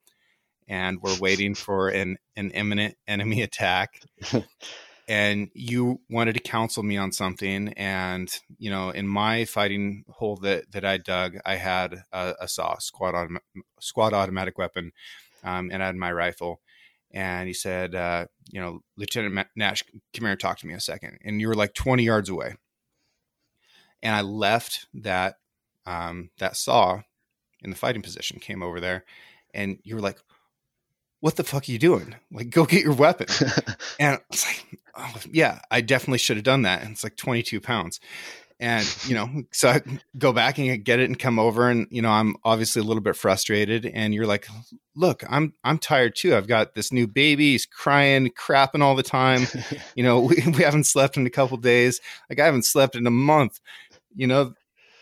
and we're waiting for an imminent enemy attack. And you wanted to counsel me on something. And, you know, in my fighting hole that I dug, I had a SAW, squad automatic weapon, and I had my rifle. And he said, you know, Lieutenant Nash, come here and talk to me a second. And you were like 20 yards away. And I left that SAW in the fighting position, came over there, and you were like, what the fuck are you doing? Like, go get your weapon. And it's like, oh, yeah, I definitely should have done that. And it's like 22 pounds. And, you know, so I go back and get it and come over. And, you know, I'm obviously a little bit frustrated. And you're like, look, I'm tired too. I've got this new baby. He's crying, crapping all the time. You know, we haven't slept in a couple of days. Like, I haven't slept in a month. You know,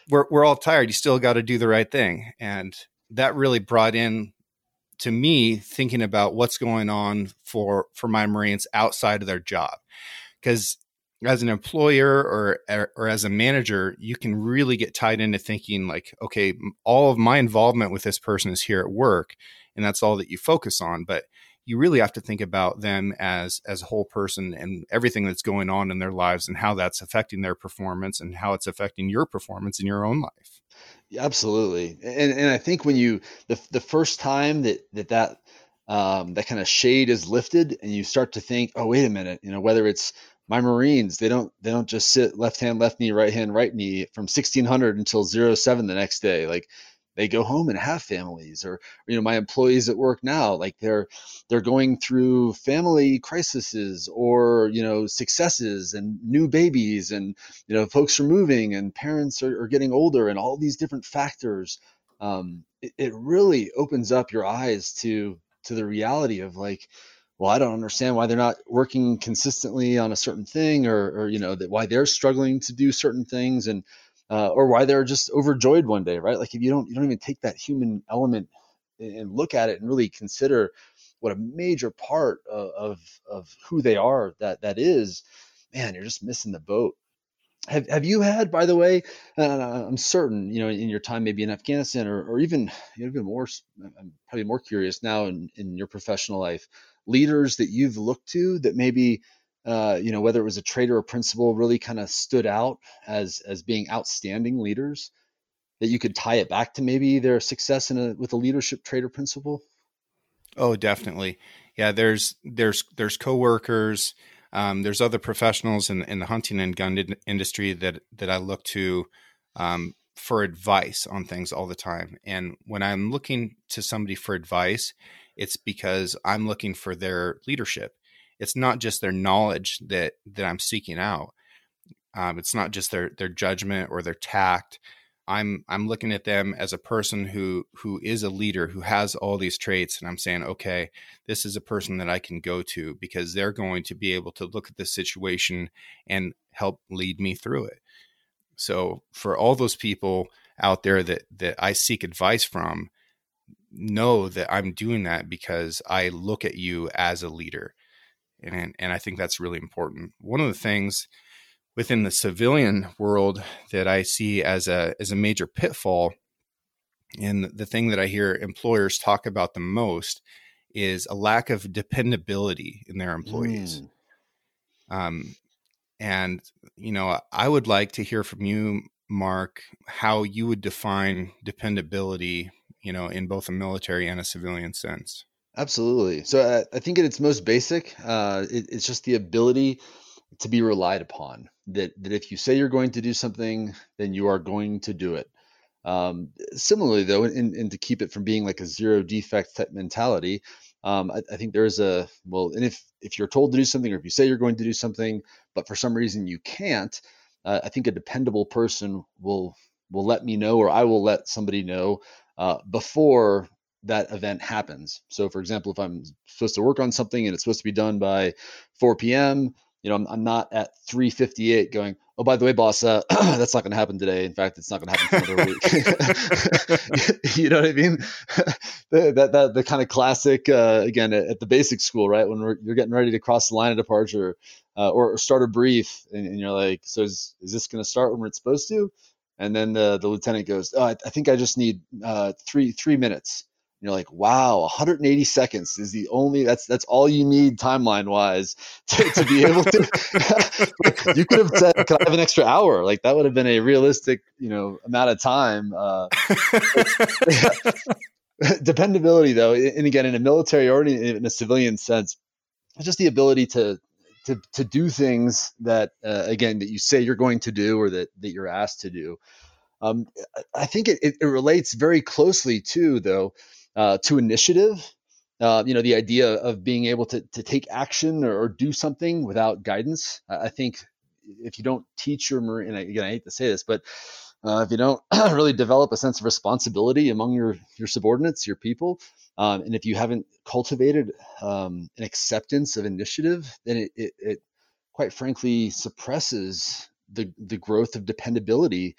we're all tired. You still got to do the right thing. And that really brought in, to me, thinking about what's going on for my Marines outside of their job. Because as an employer or as a manager, you can really get tied into thinking like, okay, all of my involvement with this person is here at work, and that's all that you focus on. But you really have to think about them as a whole person and everything that's going on in their lives and how that's affecting their performance and how it's affecting your performance in your own life. Yeah, absolutely. And I think when you, the first time that kind of shade is lifted and you start to think, oh, wait a minute, you know, whether it's my Marines, they don't just sit left hand, left knee, right hand, right knee from 1600 until 07 the next day. Like, they go home and have families, or, you know, my employees at work now, like they're going through family crises or, you know, successes and new babies, and, you know, folks are moving and parents are getting older and all these different factors. It really opens up your eyes to the reality of like, well, I don't understand why they're not working consistently on a certain thing, or you know, why they're struggling to do certain things, and or why they're just overjoyed one day, right? Like, if you don't even take that human element and look at it and really consider what a major part of who they are that is, man, you're just missing the boat. Have you had, by the way, I'm certain, you know, in your time maybe in Afghanistan, or even, you know, even more, I'm probably more curious now in your professional life, leaders that you've looked to that maybe whether it was a traitor or principal, really kind of stood out as being outstanding leaders, that you could tie it back to maybe their success with a leadership trait or principle? Oh, definitely. Yeah. There's coworkers. There's other professionals in the hunting and gun industry that I look to, for advice on things all the time. And when I'm looking to somebody for advice, it's because I'm looking for their leadership. It's not just their knowledge that I'm seeking out. It's not just their judgment or their tact. I'm looking at them as a person who is a leader, who has all these traits. And I'm saying, okay, this is a person that I can go to because they're going to be able to look at this situation and help lead me through it. So for all those people out there that I seek advice from, know that I'm doing that because I look at you as a leader. And I think that's really important. One of the things within the civilian world that I see as a major pitfall, and the thing that I hear employers talk about the most, is a lack of dependability in their employees. And, I would like to hear from you, Mark, how you would define dependability, in both a military and a civilian sense. Absolutely. So I think at its most basic, it's just the ability to be relied upon, that if you say you're going to do something, then you are going to do it. Similarly, though, and to keep it from being like a zero defect type mentality, I think there is and if you're told to do something, or if you say you're going to do something, but for some reason you can't, I think a dependable person will let me know, or I will let somebody know before that event happens. So for example, if I'm supposed to work on something and it's supposed to be done by 4 p.m., I'm not at 3:58 going, oh, by the way, boss, that's not going to happen today. In fact, it's not going to happen for another week. You know what I mean? The kind of classic, again, at the basic school, right? When you're getting ready to cross the line of departure or start a brief, and you're like, so is this going to start when it's supposed to? And then the lieutenant goes, oh, I think I just need three minutes. And you're like, wow, 180 seconds is the only, that's all you need timeline wise to be able to, you could have said, could I have an extra hour? Like that would have been a realistic, amount of time. Dependability though. And again, in a military or in a civilian sense, it's just the ability to do things that, again, that you say you're going to do, or that you're asked to do. I think it relates very closely too, though, to initiative, the idea of being able to take action or do something without guidance. I think if you don't teach your Marine, and again, I hate to say this, but if you don't really develop a sense of responsibility among your subordinates, your people, and if you haven't cultivated an acceptance of initiative, then it quite frankly suppresses the growth of dependability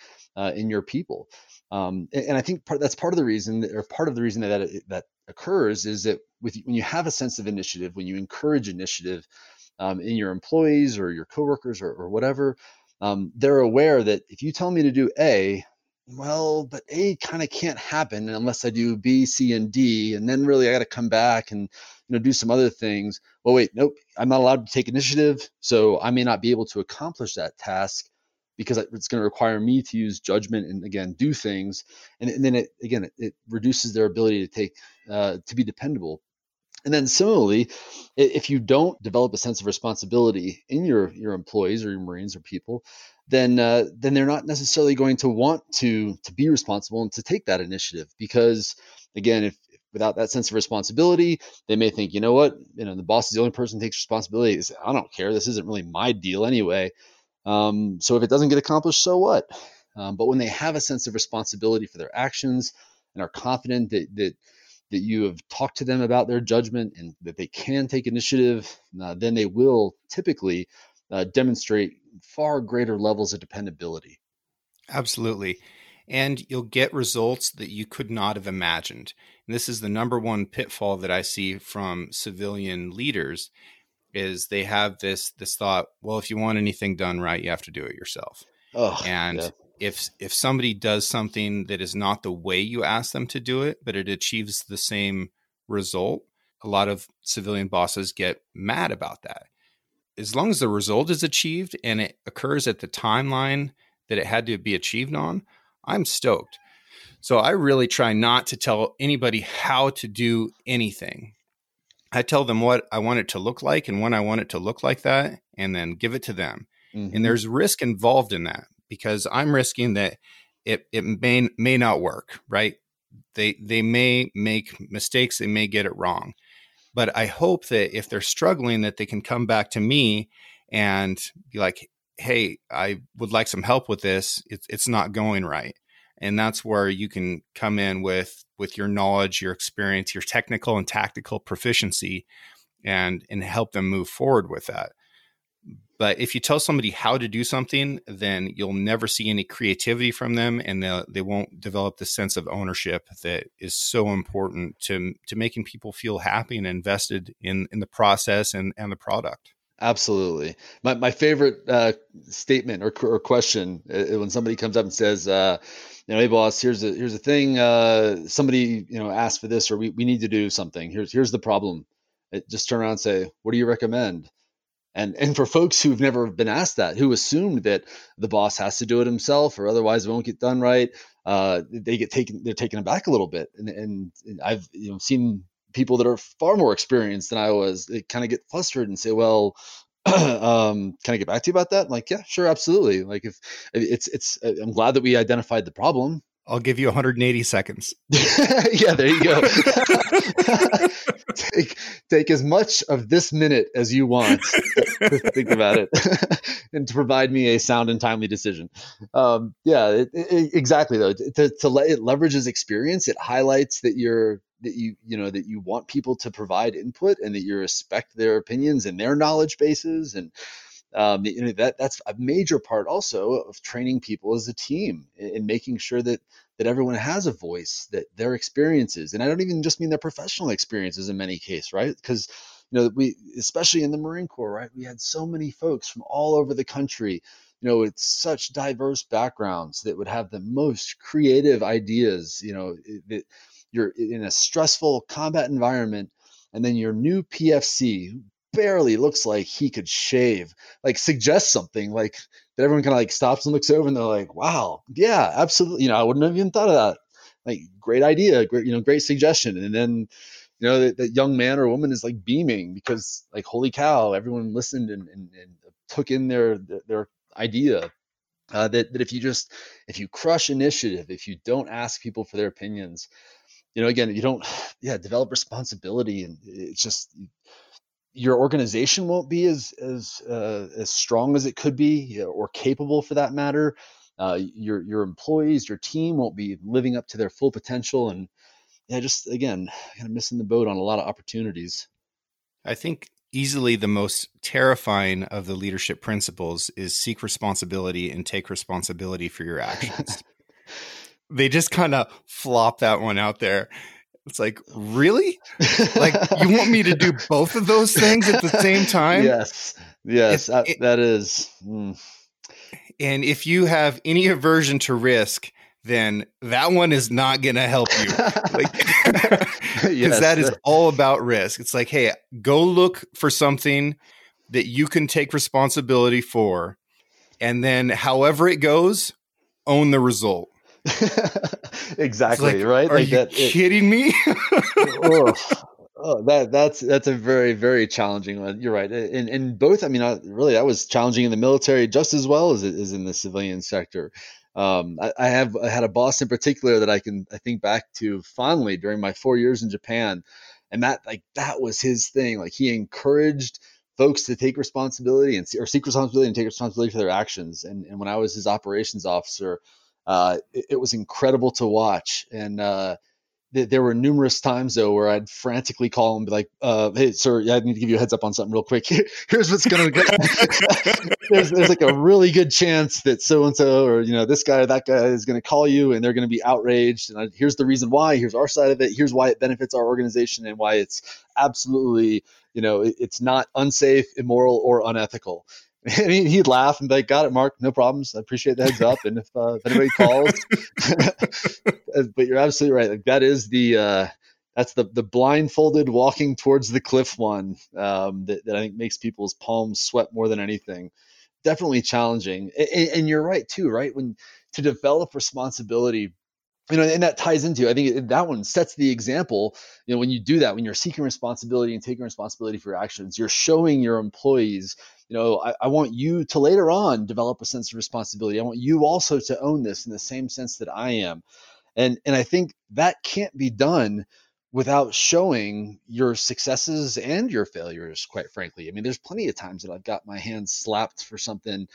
in your people. And I think part of the reason that occurs is that when you have a sense of initiative, when you encourage initiative in your employees or your coworkers or whatever, they're aware that if you tell me to do A, well, but A kind of can't happen unless I do B, C, and D, and then really I got to come back and do some other things. Well, wait, nope, I'm not allowed to take initiative, so I may not be able to accomplish that task, because it's going to require me to use judgment and, again, do things. And then it reduces their ability to take, to be dependable. And then similarly, if you don't develop a sense of responsibility in your employees or your Marines or people, then they're not necessarily going to want to be responsible and to take that initiative, because again, if without that sense of responsibility, they may think, the boss is the only person who takes responsibility. They say, I don't care. This isn't really my deal anyway. So if it doesn't get accomplished, so what? But when they have a sense of responsibility for their actions and are confident that you have talked to them about their judgment and that they can take initiative, then they will typically demonstrate far greater levels of dependability. Absolutely. And you'll get results that you could not have imagined. And this is the number one pitfall that I see from civilian leaders, is they have this thought, well, if you want anything done right, you have to do it yourself. If somebody does something that is not the way you ask them to do it, but it achieves the same result, a lot of civilian bosses get mad about that. as long as the result is achieved and it occurs at the timeline that it had to be achieved on, I'm stoked. So I really try not to tell anybody how to do anything. I tell them what I want it to look like and when I want it to look like that, and then give it to them. Mm-hmm. And there's risk involved in that because I'm risking that it may not work, right? They may make mistakes. They may get it wrong. But I hope that if they're struggling, that they can come back to me and be like, hey, I would like some help with this. It's not going right. And that's where you can come in with your knowledge, your experience, your technical and tactical proficiency, and help them move forward with that. But if you tell somebody how to do something, then you'll never see any creativity from them, and they won't develop the sense of ownership that is so important to making people feel happy and invested in the process and the product. Absolutely. My favorite statement or question when somebody comes up and says, hey boss, here's the thing. Somebody, asked for this, or we need to do something. Here's the problem. Just turn around and say, what do you recommend? And for folks who've never been asked that, who assumed that the boss has to do it himself or otherwise it won't get done right, they're taken aback a little bit. And I've seen people that are far more experienced than I was, they kind of get flustered and say, well, can I get back to you about that? I'm like, yeah, sure, absolutely. Like if I'm glad that we identified the problem. I'll give you 180 seconds. Yeah, there you go. Take as much of this minute as you want to think about it and to provide me a sound and timely decision. Exactly though. It leverages experience. It highlights that you want people to provide input and that you respect their opinions and their knowledge bases. And that's a major part also of training people as a team and making sure that everyone has a voice, that their experiences, and I don't even just mean their professional experiences in many cases, right? Because we, especially in the Marine Corps, right, we had so many folks from all over the country, with such diverse backgrounds that would have the most creative ideas. That you're in a stressful combat environment, and then your new PFC barely looks like he could shave, like suggest something like that. Everyone kind of like stops and looks over and they're like, wow, yeah, absolutely. I wouldn't have even thought of that. Like, great idea. Great, great suggestion. And then, that young man or woman is like beaming because like, holy cow, everyone listened and took in their idea. That if you crush initiative, if you don't ask people for their opinions, again, you don't develop responsibility, and it's just, your organization won't be as strong as it could be, or capable for that matter. Your employees, your team won't be living up to their full potential. And just, again, kind of missing the boat on a lot of opportunities. I think easily the most terrifying of the leadership principles is seek responsibility and take responsibility for your actions. They just kind of flop that one out there. It's like, really? Like, you want me to do both of those things at the same time? Yes, that is. Mm. And if you have any aversion to risk, then that one is not going to help you. Because that is all about risk. It's like, hey, go look for something that you can take responsibility for. And then however it goes, own the result. Exactly, like, right? Are you kidding me? That's a very, very challenging one. You're right. And both, really, that was challenging in the military just as well as it is in the civilian sector. I had a boss in particular that I think back to fondly during my 4 years in Japan, and that was his thing. Like, he encouraged folks to take responsibility or seek responsibility and take responsibility for their actions. And when I was his operations officer, it was incredible to watch. And there were numerous times though where I'd frantically call and be like, hey sir, I need to give you a heads up on something real quick. Here's what's going to go. There's like a really good chance that so-and-so or, this guy or that guy is going to call you and they're going to be outraged. And here's the reason why, here's our side of it. Here's why it benefits our organization and why it's absolutely, it's not unsafe, immoral, or unethical. I mean, he'd laugh and be like, got it, Mark, no problems. I appreciate the heads up. And if anybody calls, but you're absolutely right. Like, that is the, that's the blindfolded walking towards the cliff one that I think makes people's palms sweat more than anything. Definitely challenging. And you're right too, right? When to develop responsibility, you know, and that ties into, I think that one sets the example, you know, when you do that, when you're seeking responsibility and taking responsibility for your actions, you're showing your employees, you know, I want you to later on develop a sense of responsibility. I want you also to own this in the same sense that I am. And I think that can't be done without showing your successes and your failures, quite frankly. I mean, there's plenty of times that I've got my hands slapped for something.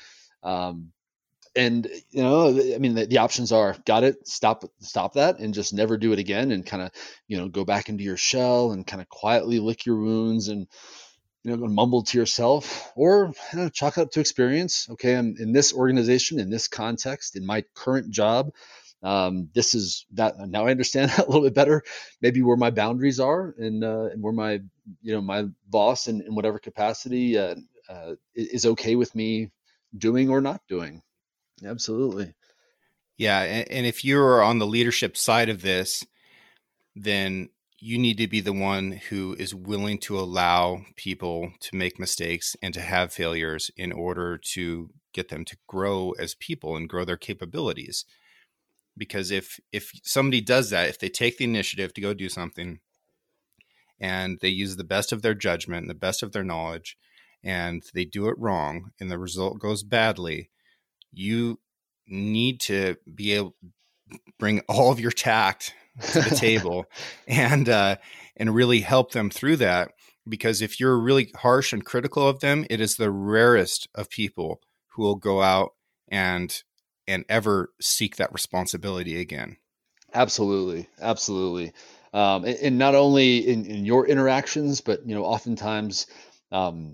And, you know, I mean, the options are got it, stop that and just never do it again and kind of, you know, go back into your shell and kind of quietly lick your wounds and, you know, mumble to yourself or, you know, chalk up to experience. Okay, I'm in this organization, in this context, in my current job. This is that now I understand that a little bit better, maybe where my boundaries are and where my, you know, my boss in whatever capacity, is okay with me doing or not doing. Absolutely. Yeah. And if you're on the leadership side of this, then you need to be the one who is willing to allow people to make mistakes and to have failures in order to get them to grow as people and grow their capabilities. Because if somebody does that, if they take the initiative to go do something and they use the best of their judgment and the best of their knowledge and they do it wrong and the result goes badly, you need to be able to bring all of your tact to the table and really help them through that. Because if you're really harsh and critical of them, it is the rarest of people who will go out and ever seek that responsibility again. Absolutely. Absolutely. And not only in your interactions, but, you know, oftentimes, you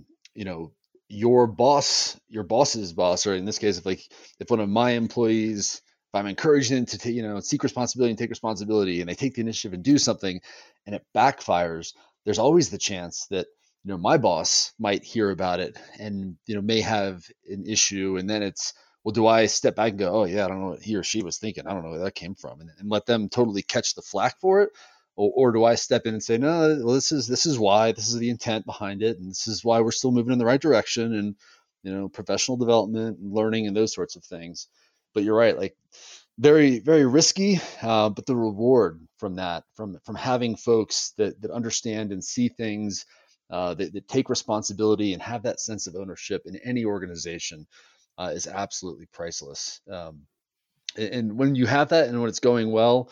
know, your boss, your boss's boss, or in this case, if one of my employees, if I'm encouraging them to take, you know, seek responsibility and take responsibility and they take the initiative and do something and it backfires, there's always the chance that, you know, my boss might hear about it and, you know, may have an issue. And then it's, well, do I step back and go, oh, yeah, I don't know what he or she was thinking. I don't know where that came from, and let them totally catch the flack for it? Or do I step in and say, no, well, this is why, this is the intent behind it, and this is why we're still moving in the right direction and, you know, professional development and learning and those sorts of things. But you're right, like very, very risky, but the reward from that, from having folks that understand and see things, that take responsibility and have that sense of ownership in any organization, is absolutely priceless. And when you have that and when it's going well,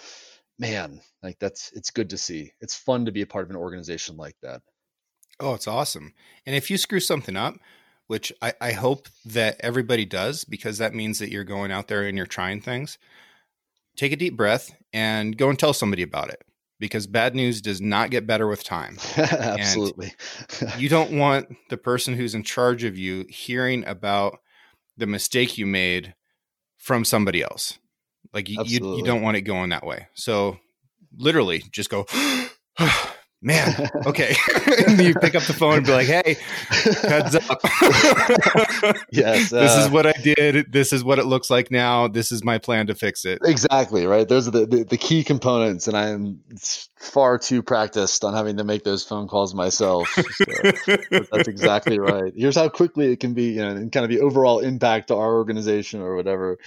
man, like it's good to see. It's fun to be a part of an organization like that. Oh, it's awesome. And if you screw something up, which I hope that everybody does, because that means that you're going out there and you're trying things, take a deep breath and go and tell somebody about it, because bad news does not get better with time. Absolutely. You don't want the person who's in charge of you hearing about the mistake you made from somebody else. Like you don't want it going that way. So literally just go, oh, man, okay. And you pick up the phone and be like, hey, heads up. Yes. This is what I did. This is what it looks like now. This is my plan to fix it. Exactly. Right. Those are the key components. And I am far too practiced on having to make those phone calls myself. So that's exactly right. Here's how quickly it can be, you know, and kind of the overall impact to our organization or whatever.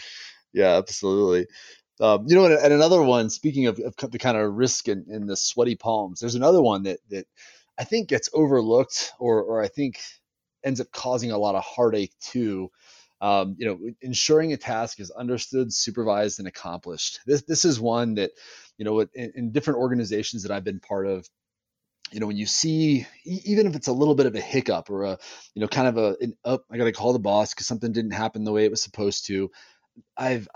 Yeah, absolutely. You know, and another one, speaking of the kind of risk in the sweaty palms, there's another one that I think gets overlooked or I think ends up causing a lot of heartache too. You know, ensuring a task is understood, supervised, and accomplished. This is one that, you know, in different organizations that I've been part of, you know, when you see, even if it's a little bit of a hiccup or a, you know, kind of I got to call the boss because something didn't happen the way it was supposed to. I've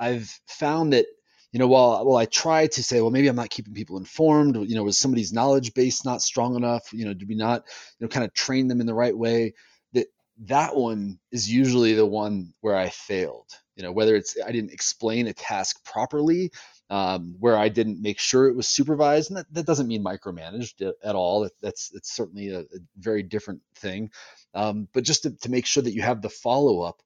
found that, you know, while I try to say, well, maybe I'm not keeping people informed, you know, was somebody's knowledge base not strong enough? You know, did we not, you know, kind of train them in the right way? That one is usually the one where I failed, you know, whether it's, I didn't explain a task properly, where I didn't make sure it was supervised. And that doesn't mean micromanaged at all. It's certainly a very different thing. But just to make sure that you have the follow-up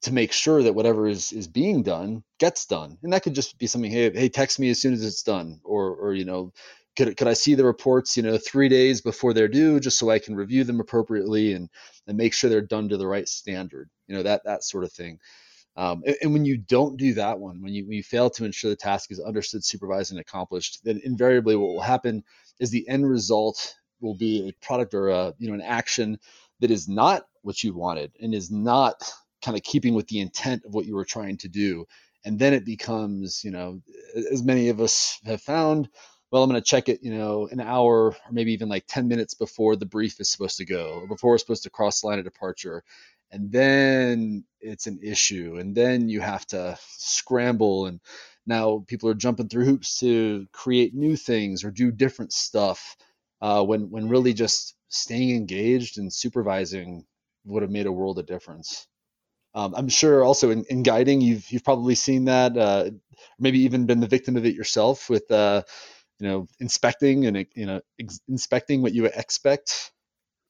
to make sure that whatever is being done gets done. And that could just be something, hey, text me as soon as it's done, or you know, could I see the reports, 3 days before they're due, just so I can review them appropriately and make sure they're done to the right standard, that sort of thing. And when you don't do that one, when you fail to ensure the task is understood, supervised, and accomplished, then invariably what will happen is the end result will be a product or an action that is not what you wanted and is not kind of keeping with the intent of what you were trying to do. And then it becomes, as many of us have found, well, I'm going to check it, an hour or maybe even like 10 minutes before the brief is supposed to go or before we're supposed to cross the line of departure. And then it's an issue. And then you have to scramble. And now people are jumping through hoops to create new things or do different stuff when really just staying engaged and supervising would have made a world of difference. I'm sure also in guiding, you've probably seen that, maybe even been the victim of it yourself with, inspecting and, inspecting what you expect.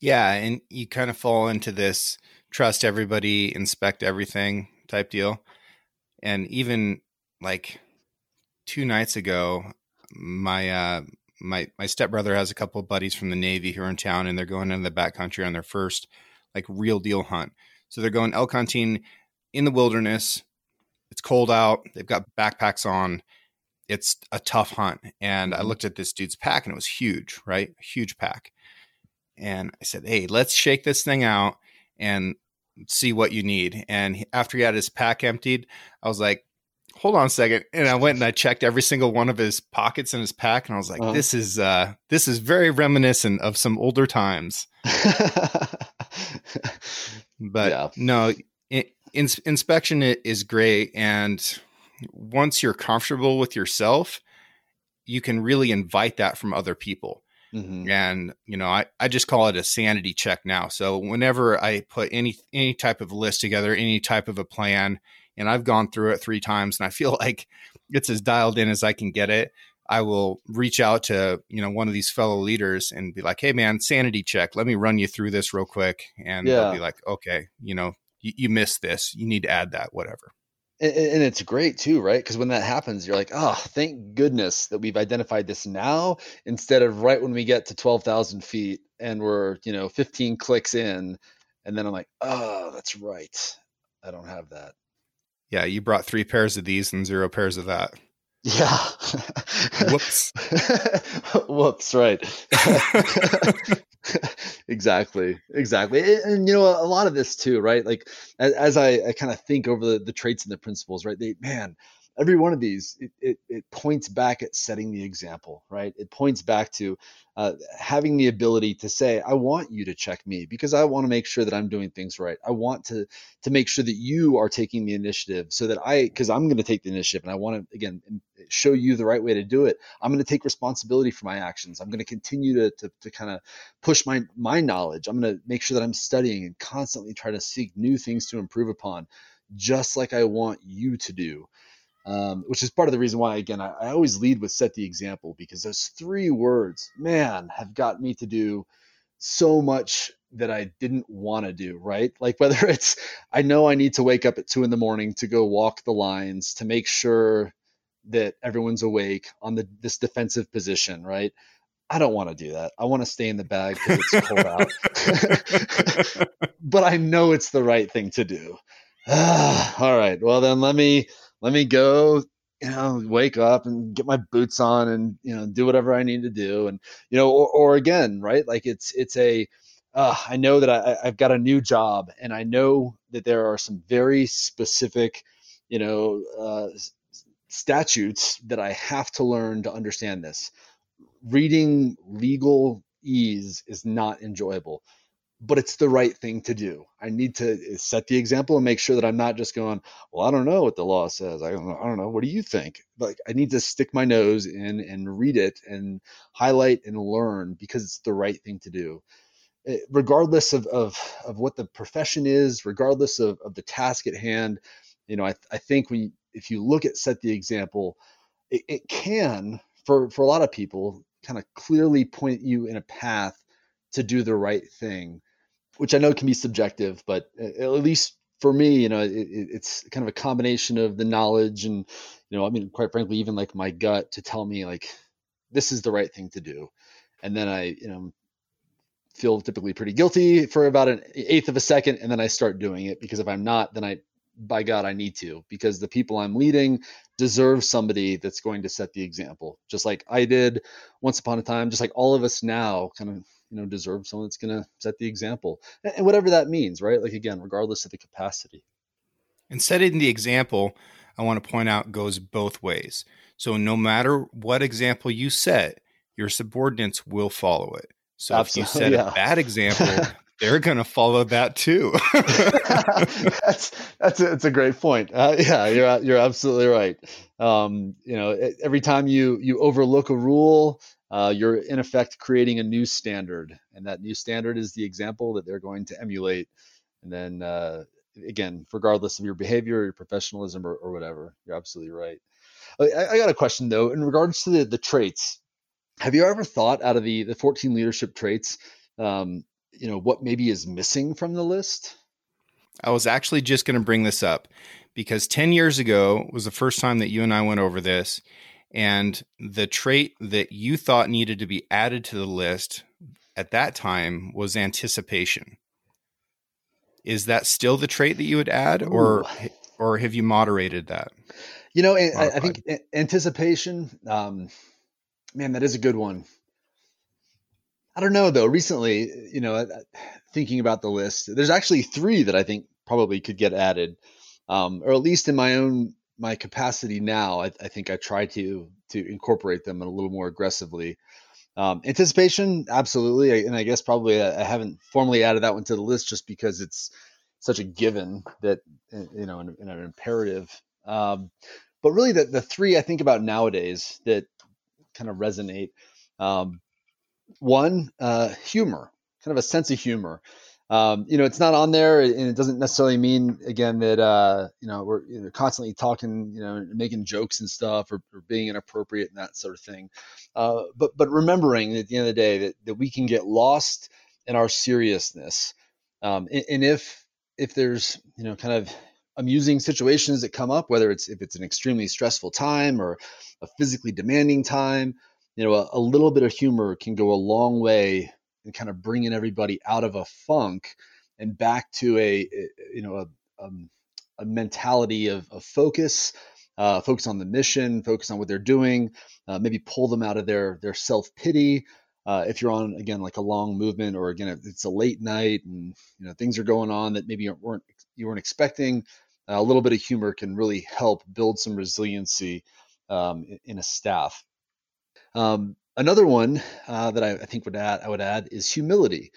Yeah. And you kind of fall into this trust everybody, inspect everything type deal. And even like 2 nights ago, my stepbrother has a couple of buddies from the Navy who are in town and they're going into the backcountry on their first like real deal hunt. So they're going elk hunting in the wilderness. It's cold out. They've got backpacks on. It's a tough hunt. And I looked at this dude's pack and it was huge, right? A huge pack. And I said, hey, let's shake this thing out and see what you need. And after he had his pack emptied, I was like, hold on a second. And I went and I checked every single one of his pockets in his pack. And I was like, this is very reminiscent of some older times. But yeah. No, inspection is great. And once you're comfortable with yourself, you can really invite that from other people. Mm-hmm. And, I just call it a sanity check now. So whenever I put any type of list together, any type of a plan, and I've gone through it 3 times and I feel like it's as dialed in as I can get it, I will reach out to, one of these fellow leaders and be like, hey man, sanity check. Let me run you through this real quick. And they'll be like, okay, you missed this. You need to add that, whatever. And it's great too, right? Because when that happens, you're like, oh, thank goodness that we've identified this now instead of right when we get to 12,000 feet and we're, 15 clicks in. And then I'm like, oh, that's right. I don't have that. Yeah. You brought 3 pairs of these and 0 pairs of that. Yeah. Whoops. Whoops. Right. Exactly. And a lot of this too, right? Like as I kind of think over the traits and the principles, right? Every one of these, it points back at setting the example, right? It points back to having the ability to say, I want you to check me because I want to make sure that I'm doing things right. I want to make sure that you are taking the initiative so that because I'm going to take the initiative and I want to, again, show you the right way to do it. I'm going to take responsibility for my actions. I'm going to continue to kind of push my knowledge. I'm going to make sure that I'm studying and constantly try to seek new things to improve upon, just like I want you to do. Which is part of the reason why, again, I always lead with set the example, because those 3 words, man, have got me to do so much that I didn't want to do, right? Like whether it's, I know I need to wake up at 2 a.m. to go walk the lines to make sure that everyone's awake on this defensive position, right? I don't want to do that. I want to stay in the bag because it's cold out, but I know it's the right thing to do. All right, well then let me go, wake up and get my boots on and, do whatever I need to do. And, or again, right? Like it's I know that I've got a new job and I know that there are some very specific, statutes that I have to learn to understand this. Reading legalese is not enjoyable, but it's the right thing to do. I need to set the example and make sure that I'm not just going, well, I don't know what the law says. I don't know. What do you think? Like, I need to stick my nose in and read it and highlight and learn because it's the right thing to do. Regardless of what the profession is, regardless of the task at hand, I think if you look at set the example, it can, for a lot of people, kind of clearly point you in a path to do the right thing, which I know can be subjective, but at least for me, it's kind of a combination of the knowledge and, quite frankly, even like my gut to tell me like, this is the right thing to do. And then I, feel typically pretty guilty for about an eighth of a second. And then I start doing it, because if I'm not, then by God, I need to, because the people I'm leading deserve somebody that's going to set the example, just like I did once upon a time, just like all of us now kind of, deserve someone that's going to set the example, and whatever that means, right? Like, again, regardless of the capacity. And setting the example, I want to point out, goes both ways. So no matter what example you set, your subordinates will follow it. So if you set a bad example, they're going to follow that too. That's a great point. You're absolutely right. Every time you overlook a rule, you're in effect creating a new standard, and that new standard is the example that they're going to emulate. And then again, regardless of your behavior or your professionalism or whatever, you're absolutely right. I got a question though, in regards to the traits. Have you ever thought out of the 14 leadership traits, what maybe is missing from the list? I was actually just going to bring this up, because 10 years ago was the first time that you and I went over this, and the trait that you thought needed to be added to the list at that time was anticipation. Is that still the trait that you would add, or have you moderated that? I think anticipation, man, that is a good one. I don't know though. Recently, thinking about the list, there's actually three that I think probably could get added, or at least in my capacity now, I think I try to incorporate them a little more aggressively. Anticipation, absolutely, and I guess probably I haven't formally added that one to the list just because it's such a given that in an imperative. But really, the three I think about nowadays that kind of resonate. One, humor, kind of a sense of humor. It's not on there, and it doesn't necessarily mean, again, that we're constantly talking, making jokes and stuff, or being inappropriate and that sort of thing. But remembering at the end of the day that we can get lost in our seriousness, and if there's kind of amusing situations that come up, whether it's an extremely stressful time or a physically demanding time, a little bit of humor can go a long way in kind of bringing everybody out of a funk and back to a mentality of focus, focus on the mission, focus on what they're doing, maybe pull them out of their self-pity. If you're on, again, like a long movement, or again, it's a late night and, things are going on that maybe you weren't expecting, a little bit of humor can really help build some resiliency in a staff. Another one that I think I would add is humility.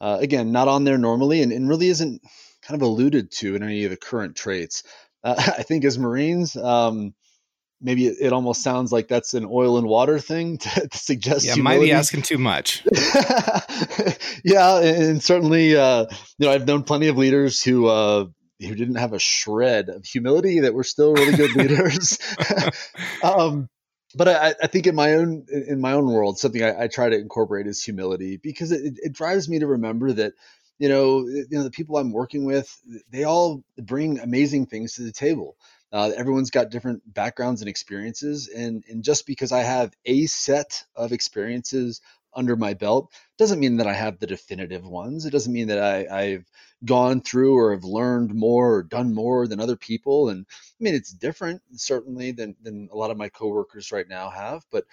Again, not on there normally, and really isn't kind of alluded to in any of the current traits. I think as Marines, maybe it almost sounds like that's an oil and water thing to suggest. Yeah, might be asking too much. Yeah, and certainly, I've known plenty of leaders who didn't have a shred of humility that were still really good leaders. But I think in my own world, something I try to incorporate is humility, because it drives me to remember that the people I'm working with, they all bring amazing things to the table. Everyone's got different backgrounds and experiences, and just because I have a set of experiences under my belt doesn't mean that I have the definitive ones. It doesn't mean that I've gone through or have learned more or done more than other people. And I mean, it's different certainly than a lot of my coworkers right now have. But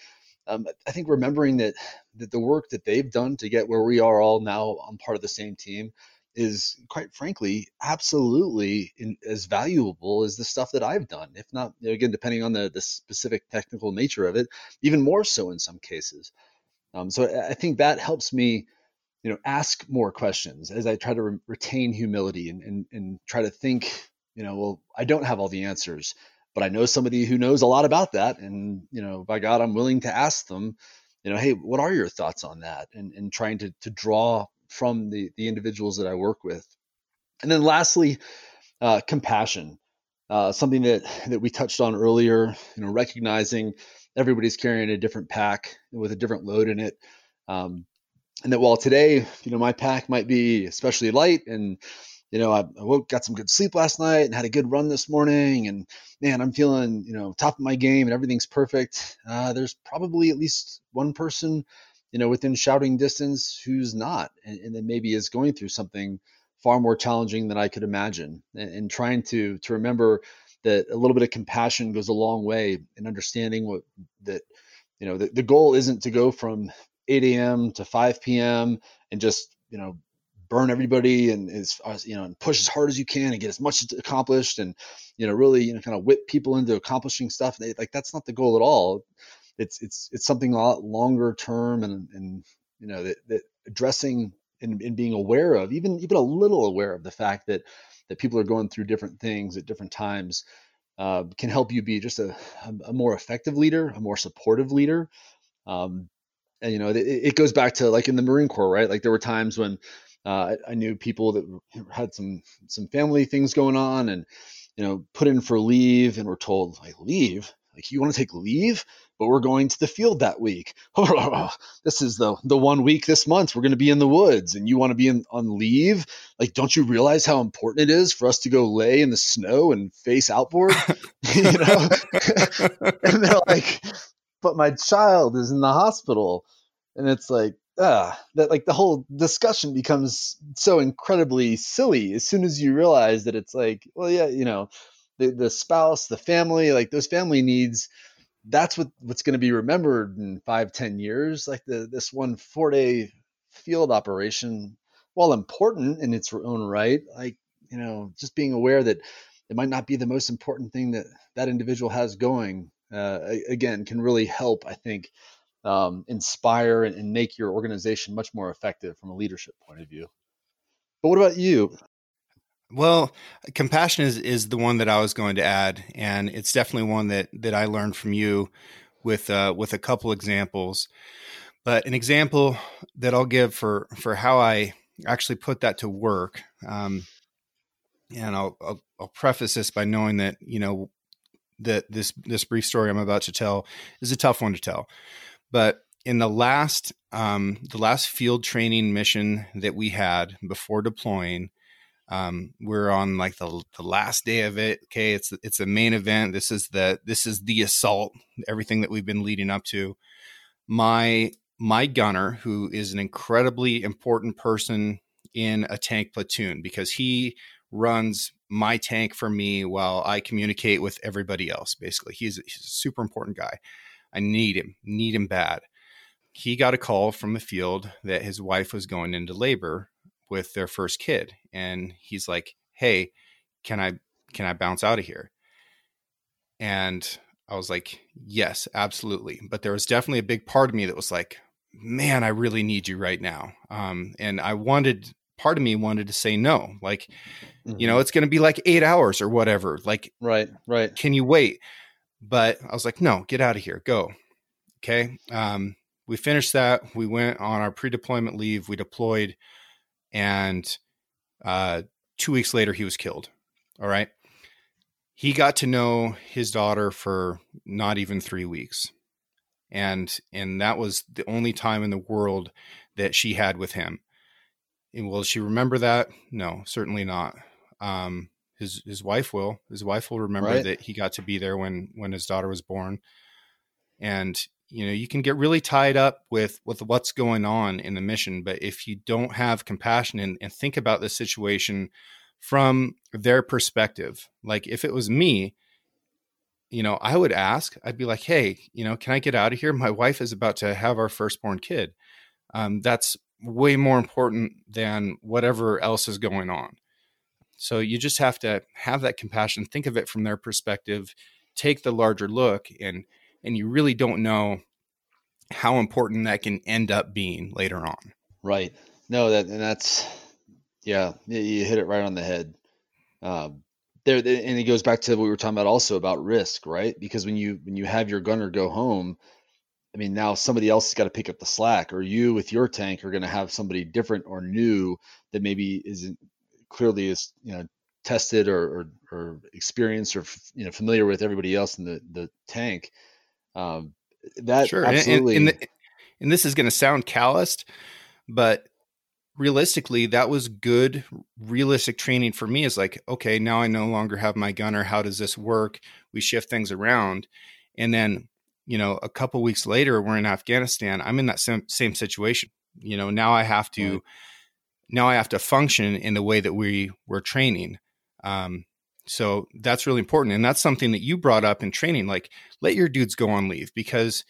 I think remembering that the work that they've done to get where we are all now on part of the same team is, quite frankly, absolutely as valuable as the stuff that I've done, if not, again, depending on the specific technical nature of it, even more so in some cases. So I think that helps me, ask more questions as I try to retain humility and try to think, well, I don't have all the answers, but I know somebody who knows a lot about that. And, by God, I'm willing to ask them, hey, what are your thoughts on that? And trying to draw from the individuals that I work with. And then lastly, compassion, something that we touched on earlier, recognizing everybody's carrying a different pack with a different load in it. And that while today, my pack might be especially light and you know, I woke, got some good sleep last night and had a good run this morning. And man, I'm feeling, you know, top of my game and everything's perfect. There's probably at least one person, you know, within shouting distance who's not, and then maybe is going through something far more challenging than I could imagine. And trying to remember that a little bit of compassion goes a long way in understanding what that, you know, the goal isn't to go from 8 a.m. to 5 p.m. and just, you know, burn everybody and is, you know, and push as hard as you can and get as much accomplished and, you know, really, you know, kind of whip people into accomplishing stuff. Like, that's not the goal at all. It's something a lot longer term and, you know, that addressing and being aware of, even a little aware of the fact that people are going through different things at different times can help you be just a more effective leader, a more supportive leader. And, you know, it goes back to like in the Marine Corps, right? Like there were times when I knew people that had some family things going on and, you know, put in for leave and were told like, leave, like you want to take leave, but we're going to the field that week. Oh, this is the 1 week this month we're going to be in the woods and you want to be on leave. Like, don't you realize how important it is for us to go lay in the snow and face outboard? You know, and they're like, but my child is in the hospital. And it's like, that like the whole discussion becomes so incredibly silly as soon as you realize that it's like, well, yeah, you know, the spouse, the family, like those family needs, that's what's going to be remembered in 5-10 years. Like this one 4-day field operation, while important in its own right, like, you know, just being aware that it might not be the most important thing that individual has going, again, can really help, I think, inspire and make your organization much more effective from a leadership point of view. But what about you? Well, compassion is the one that I was going to add, and it's definitely one that I learned from you with a couple examples. But an example that I'll give for how I actually put that to work, and I'll preface this by knowing that, you know, that this brief story I'm about to tell is a tough one to tell. But in the last field training mission that we had before deploying, we're on like the last day of it. Okay. It's the main event. This is the assault, everything that we've been leading up to. My gunner, who is an incredibly important person in a tank platoon because he runs my tank for me while I communicate with everybody else. Basically, he's a super important guy. I need him bad. He got a call from the field that his wife was going into labor with their first kid. And he's like, hey, can I bounce out of here? And I was like, yes, absolutely. But there was definitely a big part of me that was like, man, I really need you right now. And part of me wanted to say no, like, mm-hmm. you know, it's going to be like 8 hours or whatever. Like, right. Can you wait? But I was like, no, get out of here. Go. Okay. We finished that. We went on our pre-deployment leave. We deployed. And 2 weeks later, he was killed. All right. He got to know his daughter for not even 3 weeks. And that was the only time in the world that she had with him. And will she remember that? No, certainly not. His wife will. His wife will remember right. that he got to be there when his daughter was born. And you know, you can get really tied up with what's going on in the mission, but if you don't have compassion and think about the situation from their perspective, like if it was me, you know, I would ask, I'd be like, hey, you know, can I get out of here? My wife is about to have our firstborn kid. That's way more important than whatever else is going on. So you just have to have that compassion, think of it from their perspective, take the larger look, and you really don't know how important that can end up being later on. Right. No, that's you hit it right on the head. There, and it goes back to what we were talking about also about risk, right? Because when you have your gunner go home, I mean, now somebody else has got to pick up the slack, or you with your tank are going to have somebody different or new that maybe isn't clearly as, you know, tested or experienced or, you know, familiar with everybody else in the tank. That sure. Absolutely. And this is going to sound calloused, but realistically, that was good, realistic training for me. Is like, okay, now I no longer have my gunner. How does this work? We shift things around. And then, you know, a couple weeks later, we're in Afghanistan. I'm in that same situation. You know, now I have to, now I have to function in the way that we were training. So that's really important. And that's something that you brought up in training, like let your dudes go on leave, because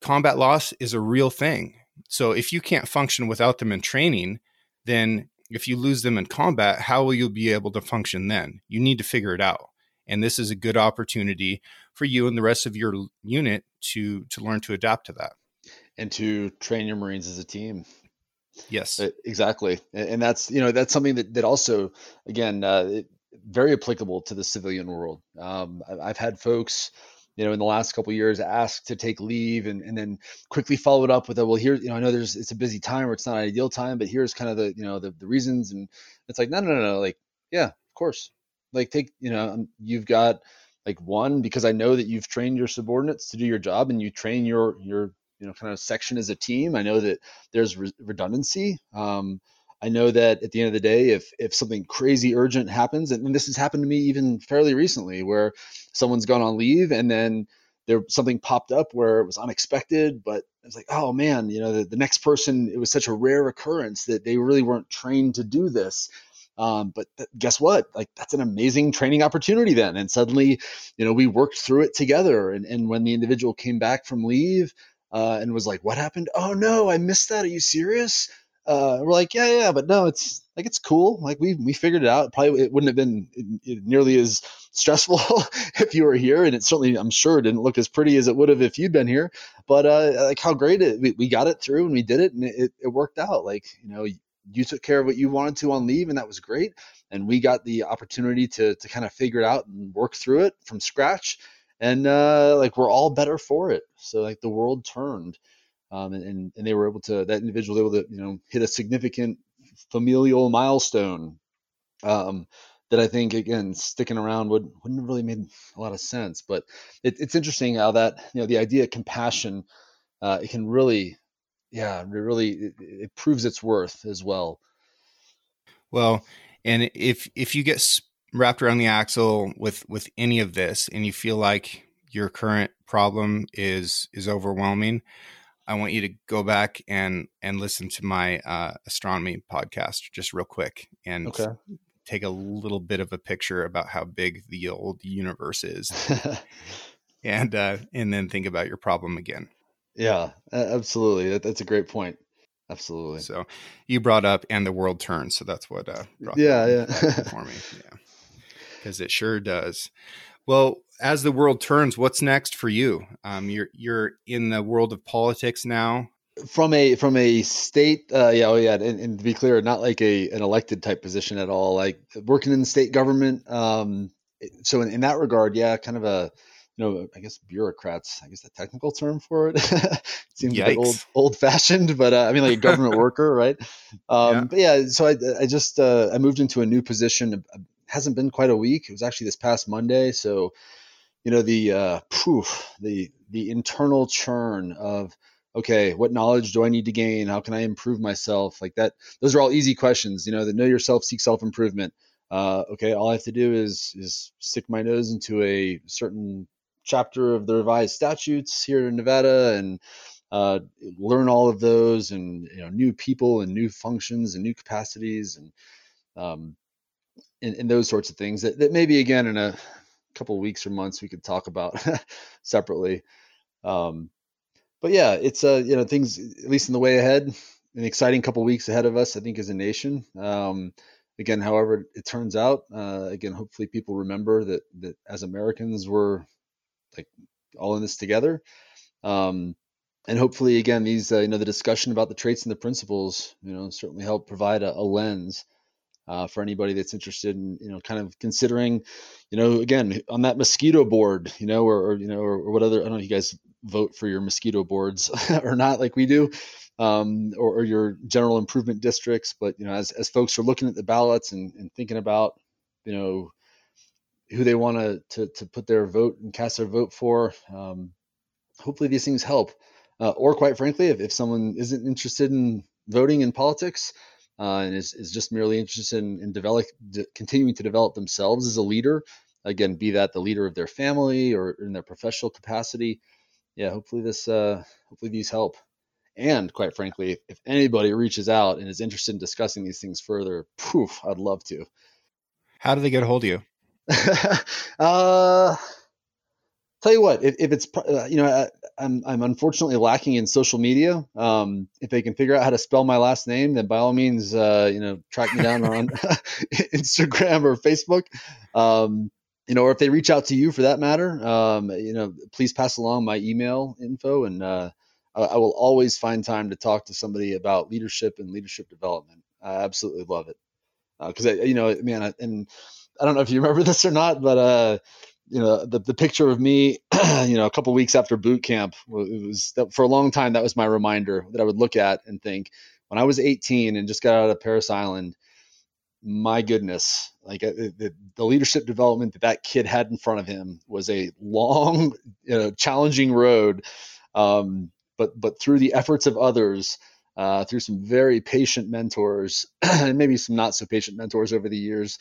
combat loss is a real thing. So if you can't function without them in training, then if you lose them in combat, how will you be able to function then? You need to figure it out. And this is a good opportunity for you and the rest of your unit to learn to adapt to that. And to train your Marines as a team. Yes, exactly. And that's, you know, that's something that also, again, very applicable to the civilian world. I've had folks, you know, in the last couple of years asked to take leave and then quickly followed up with a, well, here, you know, I know there's, it's a busy time or it's not an ideal time, but here's kind of the, you know, the reasons. And it's like, no. Like, yeah, of course. Like take, you know, you've got like one, because I know that you've trained your subordinates to do your job and you train your, you know, kind of section as a team. I know that there's redundancy. I know that at the end of the day, if something crazy urgent happens, and this has happened to me even fairly recently, where someone's gone on leave and then there something popped up where it was unexpected, but I was like, oh man, you know, the next person, it was such a rare occurrence that they really weren't trained to do this. But guess what? Like that's an amazing training opportunity then. And suddenly, you know, we worked through it together. And when the individual came back from leave and was like, what happened? Oh no, I missed that. Are you serious? We're like, yeah, but no, it's like, it's cool. Like we figured it out. Probably it wouldn't have been nearly as stressful if you were here. And it certainly, I'm sure, didn't look as pretty as it would have if you'd been here, but, like how great we got it through and we did it and it worked out. Like, you know, you took care of what you wanted to on leave and that was great. And we got the opportunity to kind of figure it out and work through it from scratch. And, like we're all better for it. So like the world turned. And they were able to, that individual was able to, you know, hit a significant familial milestone that I think, again, sticking around wouldn't have really made a lot of sense. But it's interesting how that, you know, the idea of compassion, it can really, it proves its worth as well. Well, and if you get wrapped around the axle with any of this and you feel like your current problem is overwhelming, I want you to go back and listen to my astronomy podcast just real quick and take a little bit of a picture about how big the old universe is and then think about your problem again. Yeah, absolutely. That's a great point. Absolutely. So you brought up and the world turns. So that's what brought that for me. Yeah, because it sure does. Well, as the world turns, what's next for you? You're in the world of politics now. From a state, and to be clear, not like an elected type position at all. Like working in the state government. So in that regard, kind of a, you know, I guess bureaucrats. I guess the technical term for it seems a bit old fashioned, but I mean like a government worker, right? But yeah, so I just I moved into a new position. It hasn't been quite a week. It was actually this past Monday, so. You know, the internal churn of, okay, what knowledge do I need to gain? How can I improve myself? Like that, those are all easy questions, you know, that know yourself, seek self-improvement. Okay. All I have to do is stick my nose into a certain chapter of the revised statutes here in Nevada and, learn all of those and, you know, new people and new functions and new capacities and those sorts of things that maybe again, in a couple of weeks or months we could talk about separately. But yeah, it's, you know, things, at least in the way ahead, an exciting couple of weeks ahead of us, I think, as a nation. Again, however it turns out, again, hopefully people remember that as Americans, we're like all in this together. And hopefully again, these, you know, the discussion about the traits and the principles, you know, certainly help provide a lens for anybody that's interested in, you know, kind of considering, you know, again, on that mosquito board, you know, or what other, I don't know if you guys vote for your mosquito boards or not like we do, or your general improvement districts. But, you know, as folks are looking at the ballots and thinking about, you know, who they want to put their vote and cast their vote for, hopefully these things help. Or quite frankly, if someone isn't interested in voting in politics, and is just merely interested in continuing to develop themselves as a leader, again, be that the leader of their family or in their professional capacity. Yeah, hopefully these help. And quite frankly, if anybody reaches out and is interested in discussing these things further, poof, I'd love to. How do they get a hold of you? Tell you what, if it's, I'm unfortunately lacking in social media. If they can figure out how to spell my last name, then by all means, track me down on Instagram or Facebook. Or if they reach out to you for that matter, please pass along my email info, and I will always find time to talk to somebody about leadership and leadership development. I absolutely love it. Because I don't know if you remember this or not, but, the picture of me, a couple of weeks after boot camp, for a long time, that was my reminder that I would look at and think, when I was 18 and just got out of Paris Island, my goodness, the leadership development that kid had in front of him was a long, challenging road. But through the efforts of others, through some very patient mentors and maybe some not so patient mentors over the years,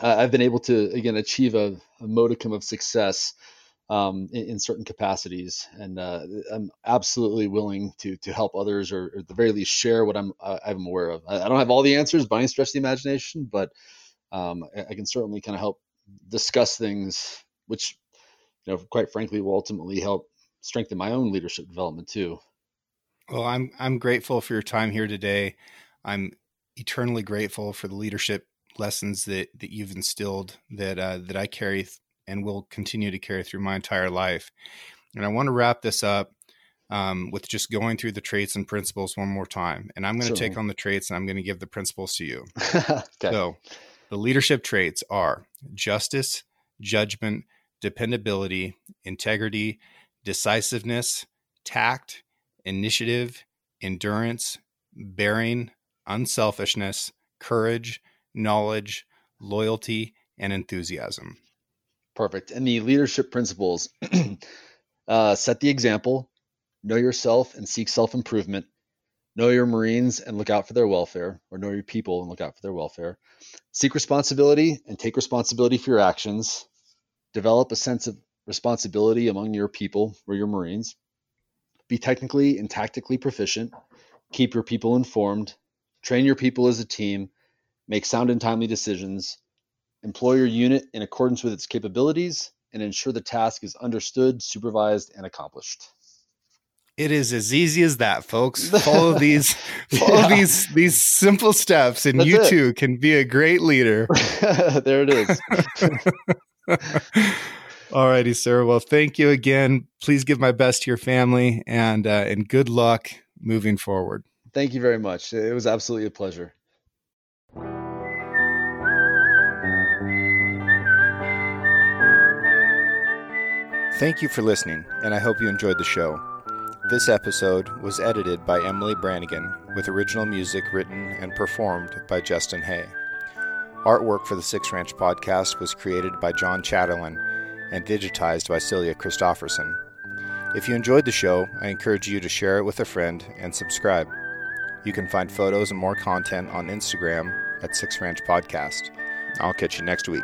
I've been able to, again, achieve a modicum of success in certain capacities. And I'm absolutely willing to help others, or at the very least share what I'm aware of. I don't have all the answers by any stretch of the imagination, but I can certainly kind of help discuss things which, quite frankly, will ultimately help strengthen my own leadership development too. Well, I'm grateful for your time here today. I'm eternally grateful for the leadership lessons that you've instilled that I carry and will continue to carry through my entire life. And I want to wrap this up with just going through the traits and principles one more time. And I'm going to take on the traits, and I'm going to give the principles to you. Okay. So the leadership traits are justice, judgment, dependability, integrity, decisiveness, tact, initiative, endurance, bearing, unselfishness, courage, knowledge, loyalty, and enthusiasm. Perfect. And the leadership principles, set the example, know yourself and seek self-improvement, know your Marines and look out for their welfare, or know your people and look out for their welfare, seek responsibility and take responsibility for your actions, develop a sense of responsibility among your people or your Marines, be technically and tactically proficient, keep your people informed, train your people as a team, make sound and timely decisions, employ your unit in accordance with its capabilities, and ensure the task is understood, supervised, and accomplished. It is as easy as that, folks. Follow these simple steps, and that's you it. Too can be a great leader. There it is. All righty, sir. Well, thank you again. Please give my best to your family, and good luck moving forward. Thank you very much. It was absolutely a pleasure. Thank you for listening, and I hope you enjoyed the show. This episode was edited by Emily Brannigan, with original music written and performed by Justin Hay. Artwork for the Six Ranch Podcast was created by John Chatterlin and digitized by Celia Christofferson. If you enjoyed the show, I encourage you to share it with a friend and subscribe. You can find photos and more content on Instagram at Six Ranch Podcast. I'll catch you next week.